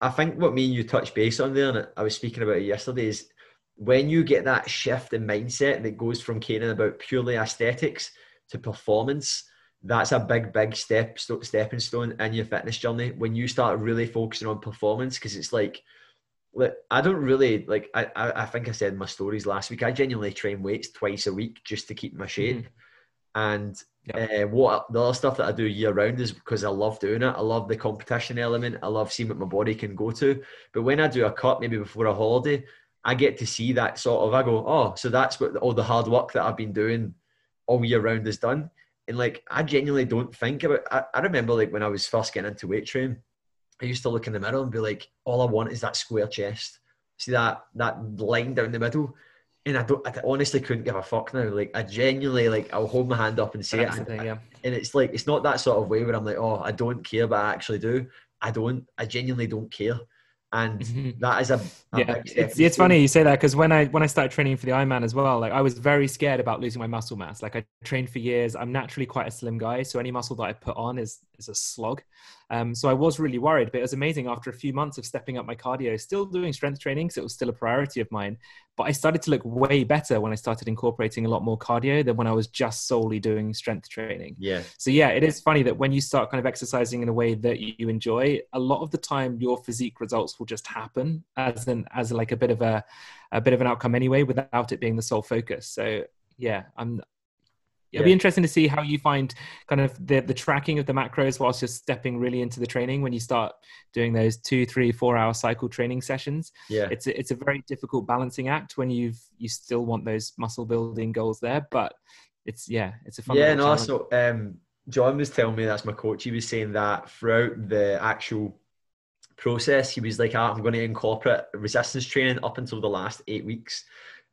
I think what me and you touched base on there, and I was speaking about it yesterday, is when you get that shift in mindset and it goes from caring about purely aesthetics to performance, that's a big stepping stone in your fitness journey, when you start really focusing on performance. Because it's like, I don't really like, I think I said in my stories last week, I genuinely train weights twice a week just to keep my shape. And what the other stuff that I do year round is because I love doing it. I love the competition element, I love seeing what my body can go to. But when I do a cut, maybe before a holiday, I get to see that sort of, I go, oh, so that's what all the hard work that I've been doing all year round is done. And like, I genuinely don't think about, I remember like when I was first getting into weight training, I used to look in the mirror and be like, all I want is that square chest. See that line down the middle. And I honestly couldn't give a fuck now. Like, I genuinely, like, I'll hold my hand up and say it. And it's like, it's not that sort of way where I'm like, oh, I don't care, but I actually do. I genuinely don't care. And that is a big step. It's funny you say that, because when I started training for the Ironman as well, like, I was very scared about losing my muscle mass. Like, I trained for years. I'm naturally quite a slim guy, so any muscle that I put on is a slog. So I was really worried, but it was amazing after a few months of stepping up my cardio, still doing strength training, because it was still a priority of mine. But I started to look way better when I started incorporating a lot more cardio than when I was just solely doing strength training. Yeah. So yeah, it is funny that when you start kind of exercising in a way that you enjoy, a lot of the time your physique results will just happen as like a bit of an outcome anyway, without it being the sole focus. So yeah, it'll be interesting to see how you find kind of the tracking of the macros whilst you're stepping really into the training when you start doing those 2, 3, 4 hour cycle training sessions. Yeah, it's a very difficult balancing act when you still want those muscle building goals there, but it's a fun. Yeah, and also John was telling me, that's my coach, he was saying that throughout the actual process, he was like, I'm going to incorporate resistance training up until the last 8 weeks.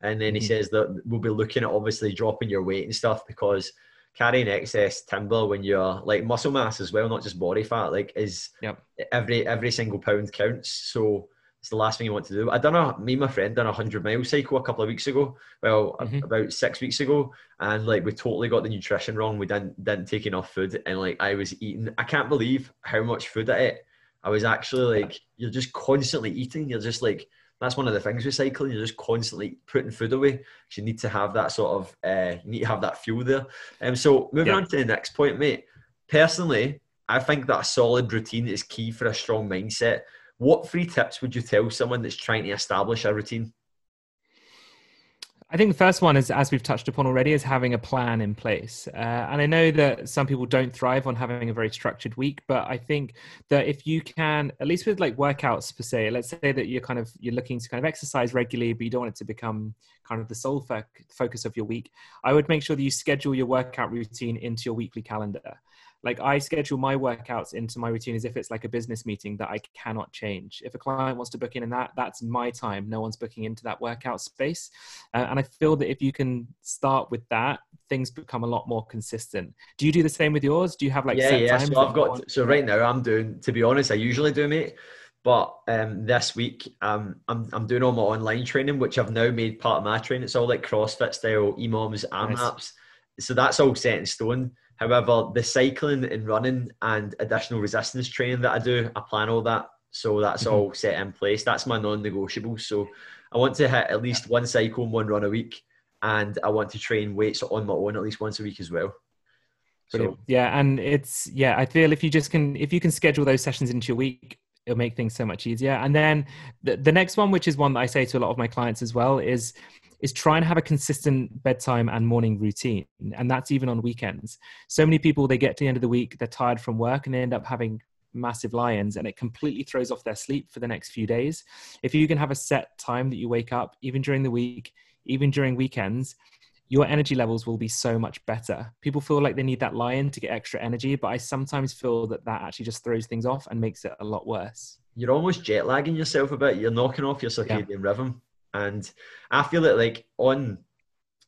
And then he says that we'll be looking at obviously dropping your weight and stuff, because carrying excess timber when you're like muscle mass as well, not just body fat, like is every single pound counts. So it's the last thing you want to do. Me and my friend done 100-mile cycle a couple of weeks ago. Well, about 6 weeks ago. And like, we totally got the nutrition wrong. We didn't take enough food. And like, I was eating, I can't believe how much food I ate. I was actually like, you're just constantly eating. You're just like, that's one of the things with cycling. You're just constantly putting food away. You need to have that sort of, you need to have that fuel there. So moving on to the next point, mate. Personally, I think that a solid routine is key for a strong mindset. What 3 tips would you tell someone that's trying to establish a routine? I think the first one is, as we've touched upon already, is having a plan in place. And I know that some people don't thrive on having a very structured week, but I think that if you can, at least with like workouts per se, let's say that you're looking to kind of exercise regularly, but you don't want it to become kind of the sole focus of your week. I would make sure that you schedule your workout routine into your weekly calendar. Like, I schedule my workouts into my routine as if it's like a business meeting that I cannot change. If a client wants to book in, and that's my time, no one's booking into that workout space. And I feel that if you can start with that, things become a lot more consistent. Do you do the same with yours? Do you have like set times? So right now I'm doing, to be honest, I usually do, mate. But this week, I'm doing all my online training, which I've now made part of my training. It's all like CrossFit style, EMOMs, AMRAPs. So that's all set in stone. However, the cycling and running and additional resistance training that I do, I plan all that. So that's all set in place. That's my non-negotiable. So I want to hit at least 1 cycle and 1 run a week. And I want to train weights on my own at least once a week as well. So, yeah. And it's, I feel if you can schedule those sessions into your week, it'll make things so much easier. And then the next one, which is one that I say to a lot of my clients as well, is try and have a consistent bedtime and morning routine. And that's even on weekends. So many people, they get to the end of the week, they're tired from work and they end up having massive lie-ins, and it completely throws off their sleep for the next few days. If you can have a set time that you wake up, even during the week, even during weekends, your energy levels will be so much better. People feel like they need that lie-in to get extra energy, but I sometimes feel that actually just throws things off and makes it a lot worse. You're almost jet lagging yourself a bit. You're knocking off your circadian rhythm. And I feel it, like on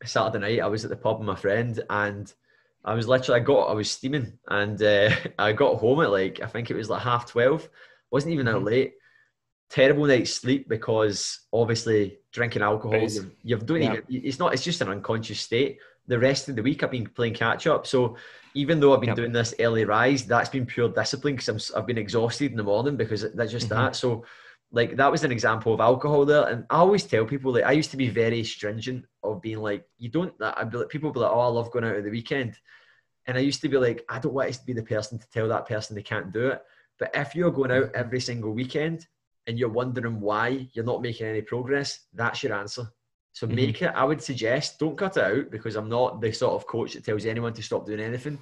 Saturday night, I was at the pub with my friend and I was literally, I was steaming, and I got home at like, I think it was like 12:30. Wasn't even that late. Terrible night's sleep, because obviously drinking alcohol, it's just an unconscious state. The rest of the week I've been playing catch up. So even though I've been doing this early rise, that's been pure discipline, because I've been exhausted in the morning, because that's just that. So like, that was an example of alcohol there. And I always tell people, like, I used to be very stringent of being like, people be like, oh, I love going out on the weekend. And I used to be like, I don't want to be the person to tell that person they can't do it. But if you're going out every single weekend and you're wondering why you're not making any progress, that's your answer. So make it. I would suggest don't cut it out, because I'm not the sort of coach that tells anyone to stop doing anything.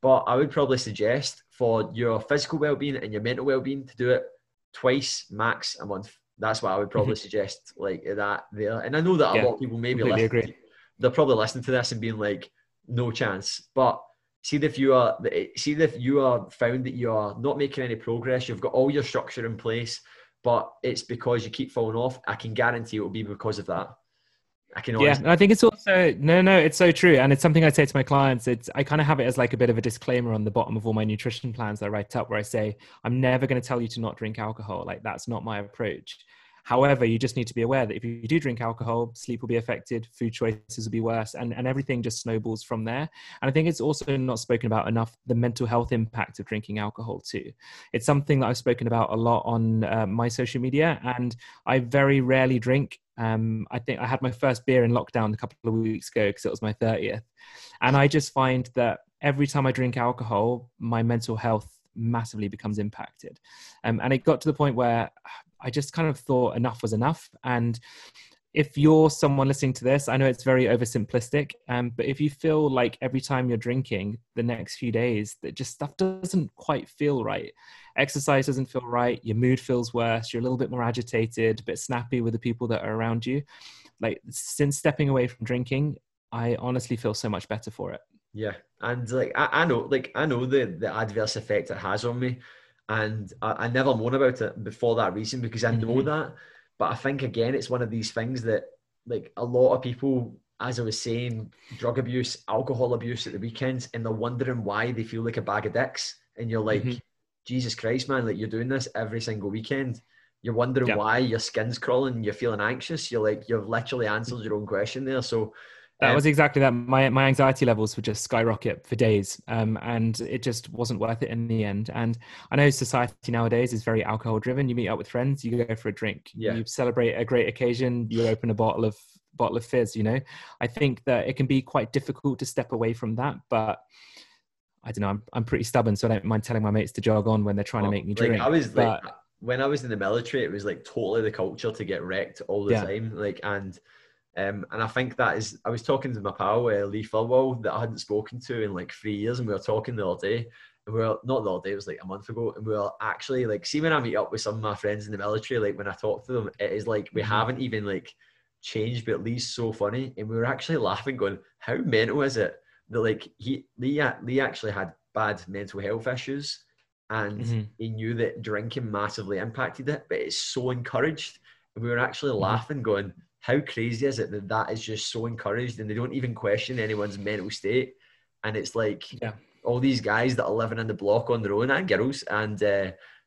But I would probably suggest for your physical well-being and your mental well-being to do it twice max a month. That's what I would probably suggest, like that there. And I know that a lot of people maybe they're probably listening to this and being like, no chance. But see if you are found that you are not making any progress, you've got all your structure in place, but it's because you keep falling off, I can guarantee it will be because of that. I can always. Yeah, and I think it's also, no, it's so true. And it's something I say to my clients. I kind of have it as like a bit of a disclaimer on the bottom of all my nutrition plans that I write up, where I say, I'm never going to tell you to not drink alcohol. Like, that's not my approach. However, you just need to be aware that if you do drink alcohol, sleep will be affected, food choices will be worse, and everything just snowballs from there. And I think it's also not spoken about enough, the mental health impact of drinking alcohol too. It's something that I've spoken about a lot on my social media, and I very rarely drink. I think I had my first beer in lockdown a couple of weeks ago because it was my 30th. And I just find that every time I drink alcohol, my mental health massively becomes impacted. And it got to the point where I just kind of thought enough was enough. And if you're someone listening to this, I know it's very oversimplistic, but if you feel like every time you're drinking the next few days, that just stuff doesn't quite feel right. Exercise doesn't feel right. Your mood feels worse. You're a little bit more agitated, a bit snappy with the people that are around you. Like, since stepping away from drinking, I honestly feel so much better for it. Yeah. And like, I know the adverse effect it has on me. And I never moan about it before that reason, because I know that. But I think, again, it's one of these things that, like, a lot of people, as I was saying, drug abuse, alcohol abuse at the weekends, and they're wondering why they feel like a bag of dicks. And you're like, Jesus Christ, man, like, you're doing this every single weekend. You're wondering why your skin's crawling, you're feeling anxious. You're like, you've literally answered your own question there. So that was exactly that. My anxiety levels would just skyrocket for days, and it just wasn't worth it in the end. And I know society nowadays is very alcohol driven. You meet up with friends, you go for a drink, you celebrate a great occasion, you open a bottle of fizz. You know, I think that it can be quite difficult to step away from that, but I don't know. I'm pretty stubborn, so I don't mind telling my mates to jog on when they're trying to make me drink. When I was in the military, it was like totally the culture to get wrecked all the time. Like, and I think that is, I was talking to my pal, Lee Furwell, that I hadn't spoken to in like 3 years. And we were talking the other day, and it was like a month ago. And we were actually like, see, when I meet up with some of my friends in the military, like when I talk to them, it is like, we haven't even like changed, but Lee's so funny. And we were actually laughing going, how mental is it that like Lee actually had bad mental health issues, and he knew that drinking massively impacted it, but it's so encouraged. And we were actually laughing going, how crazy is it that that is just so encouraged, and they don't even question anyone's mental state? And it's like all these guys that are living in the block on their own, and girls, and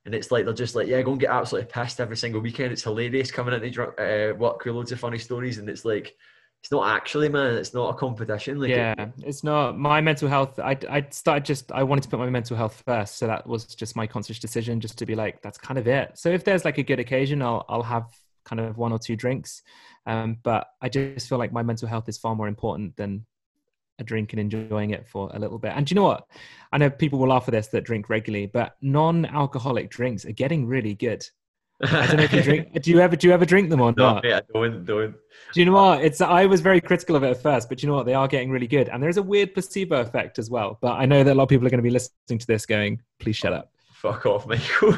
it's like they're just like, go and get absolutely pissed every single weekend. It's hilarious coming into work with loads of funny stories, and it's like, it's not actually, man, it's not a competition. Like, it's not my mental health. I wanted to put my mental health first. So that was just my conscious decision, just to be like, that's kind of it. So if there's like a good occasion, I'll have kind of one or two drinks. But I just feel like my mental health is far more important than a drink and enjoying it for a little bit. And do you know what? I know people will laugh at this that drink regularly, but non-alcoholic drinks are getting really good. I don't know if you drink. Do you ever drink them or not? Yeah, don't. Do you know what? I was very critical of it at first, but you know what? They are getting really good, and there is a weird placebo effect as well. But I know that a lot of people are going to be listening to this, going, "Please shut up." Fuck off, Michael.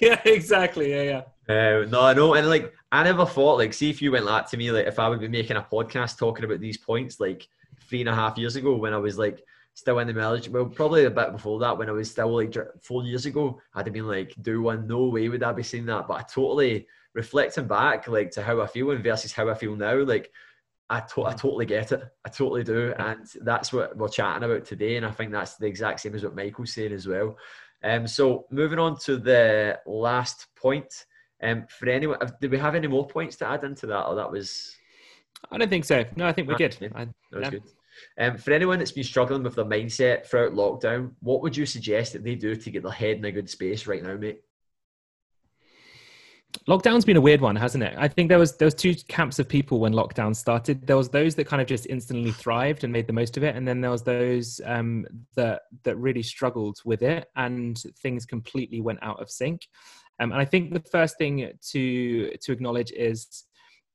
Yeah, exactly. Yeah. No, I know, and like, I never thought, like, see, if you went that to me, like, if I would be making a podcast talking about these points, like 3.5 years ago, when I was like still in the military, well, probably a bit before that, when I was still like 4 years ago, I'd have been like, do one, no way would I be saying that. But I totally, reflecting back, like, to how I feel and versus how I feel now, like, I totally get it. I totally do, and that's what we're chatting about today. And I think that's the exact same as what Michael's saying as well. So moving on to the last point. For anyone, did we have any more points to add into that, or that was? I don't think so. No, I think we're good. That was good. For anyone that's been struggling with their mindset throughout lockdown, what would you suggest that they do to get their head in a good space right now, mate? Lockdown's been a weird one, hasn't it? I think there was two camps of people when lockdown started. There was those that kind of just instantly thrived and made the most of it, and then there was those that really struggled with it, and things completely went out of sync. And I think the first thing to acknowledge is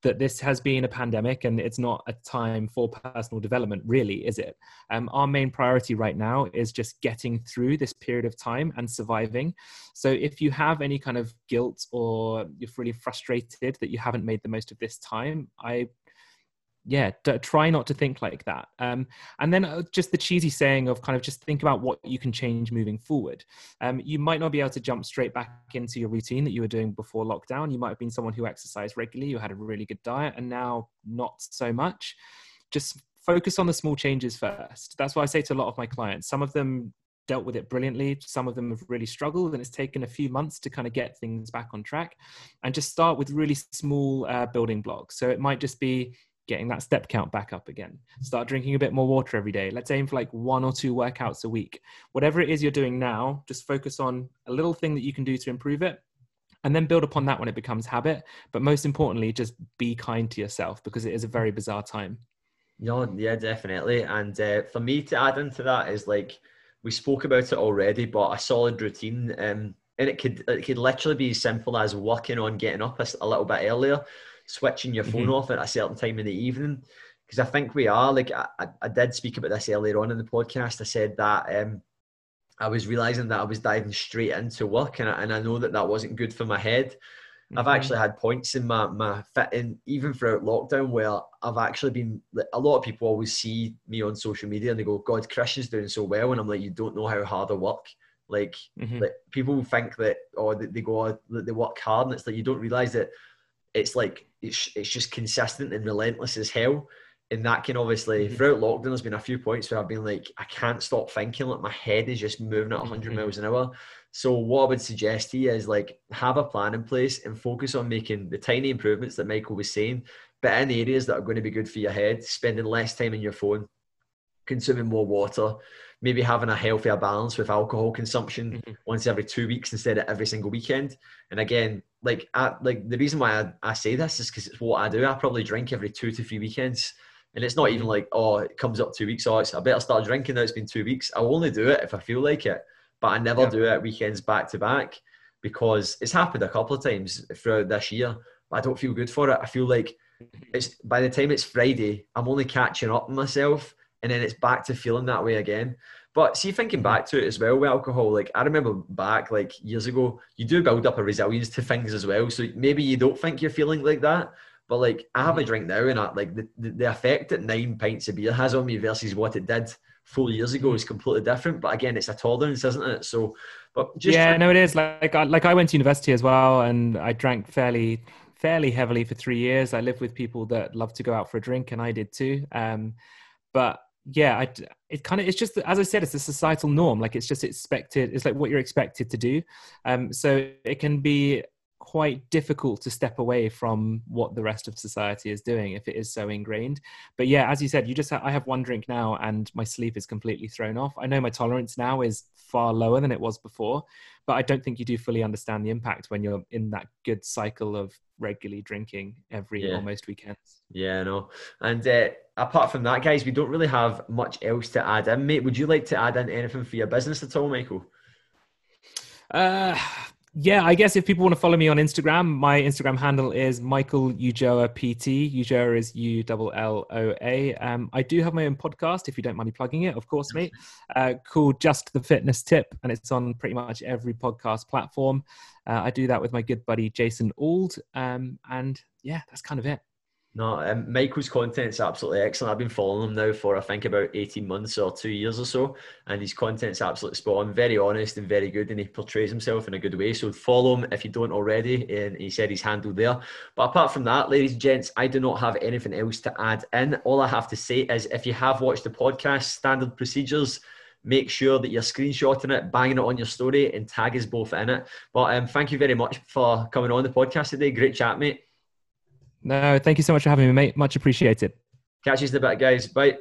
that this has been a pandemic, and it's not a time for personal development, really, is it? Our main priority right now is just getting through this period of time and surviving. So if you have any kind of guilt, or you're really frustrated that you haven't made the most of this time, I yeah, try not to think like that. And then just the cheesy saying of kind of just think about what you can change moving forward. You might not be able to jump straight back into your routine that you were doing before lockdown. You might have been someone who exercised regularly, who had a really good diet, and now not so much. Just focus on the small changes first. That's what I say to a lot of my clients. Some of them dealt with it brilliantly. Some of them have really struggled, and it's taken a few months to kind of get things back on track. And just start with really small building blocks. So it might just be getting that step count back up again. Start drinking a bit more water every day. Let's aim for like 1 or 2 workouts a week. Whatever it is you're doing now, just focus on a little thing that you can do to improve it, and then build upon that when it becomes habit. But most importantly, just be kind to yourself, because it is a very bizarre time. No, yeah, definitely. And for me to add into that is, like, we spoke about it already, but a solid routine, and it could literally be as simple as working on getting up a little bit earlier, switching your phone off at a certain time in the evening. Because I think we are, like, I did speak about this earlier on in the podcast. I said that I was realizing that I was diving straight into work, and I know that wasn't good for my head. I've actually had points in my fitting, even throughout lockdown, where I've actually been, like, a lot of people always see me on social media and they go, God, Christian's doing so well. And I'm like, you don't know how hard I work. Like, like people think that, or they go, oh, they work hard, and it's like, you don't realize that it's like, it's just consistent and relentless as hell. And that can obviously, throughout lockdown, there's been a few points where I've been like, I can't stop thinking, like my head is just moving at 100 miles an hour. So what I would suggest to you is, like, have a plan in place and focus on making the tiny improvements that Michael was saying, but in areas that are going to be good for your head, spending less time on your phone, consuming more water, maybe having a healthier balance with alcohol consumption once every 2 weeks instead of every single weekend. And again, like the reason why I say this is because it's what I do. I probably drink every 2 to 3 weekends. And it's not even like, oh, it comes up 2 weeks, oh, I better start drinking now, it's been 2 weeks. I'll only do it if I feel like it. But I never do it weekends back to back, because it's happened a couple of times throughout this year, but I don't feel good for it. I feel like it's, by the time it's Friday, I'm only catching up on myself, and then it's back to feeling that way again. But see, thinking back to it as well with alcohol, like I remember back like years ago, you do build up a resilience to things as well. So maybe you don't think you're feeling like that, but like I have a drink now, and I, like the effect that 9 pints of beer has on me versus what it did 4 years ago is completely different. But again, it's a tolerance, isn't it? So, but just yeah, no, it is. Like I went to university as well, and I drank fairly heavily for 3 years. I lived with people that love to go out for a drink, and I did too. But yeah, it's just, as I said, it's a societal norm. Like it's just expected. It's like what you're expected to do. So it can be quite difficult to step away from what the rest of society is doing if it is so ingrained. But yeah, as you said, I have 1 drink now and my sleep is completely thrown off. I know my tolerance now is far lower than it was before, but I don't think you do fully understand the impact when you're in that good cycle of regularly drinking every almost weekends. Yeah, no. And apart from that, guys, we don't really have much else to add in. Mate, would you like to add in anything for your business at all, Michael? Yeah, I guess if people want to follow me on Instagram, my Instagram handle is Michael Ulloa PT. Ulloa is Ulloa. I do have my own podcast, if you don't mind me plugging it, of course, mate, called Just the Fitness Tip, and it's on pretty much every podcast platform. I do that with my good buddy Jason Auld, and yeah, that's kind of it. No, Michael's content's absolutely excellent. I've been following him now for, I think, about 18 months or 2 years or so, and his content's absolutely spot on, very honest and very good, and he portrays himself in a good way. So follow him if you don't already, and he said his handle there. But apart from that, ladies and gents, I do not have anything else to add in. All I have to say is, if you have watched the podcast, standard procedures, make sure that you're screenshotting it, banging it on your story, and tag us both in it. But thank you very much for coming on the podcast today. Great chat, mate. No, thank you so much for having me, mate. Much appreciated. Catch you in a bit, guys. Bye.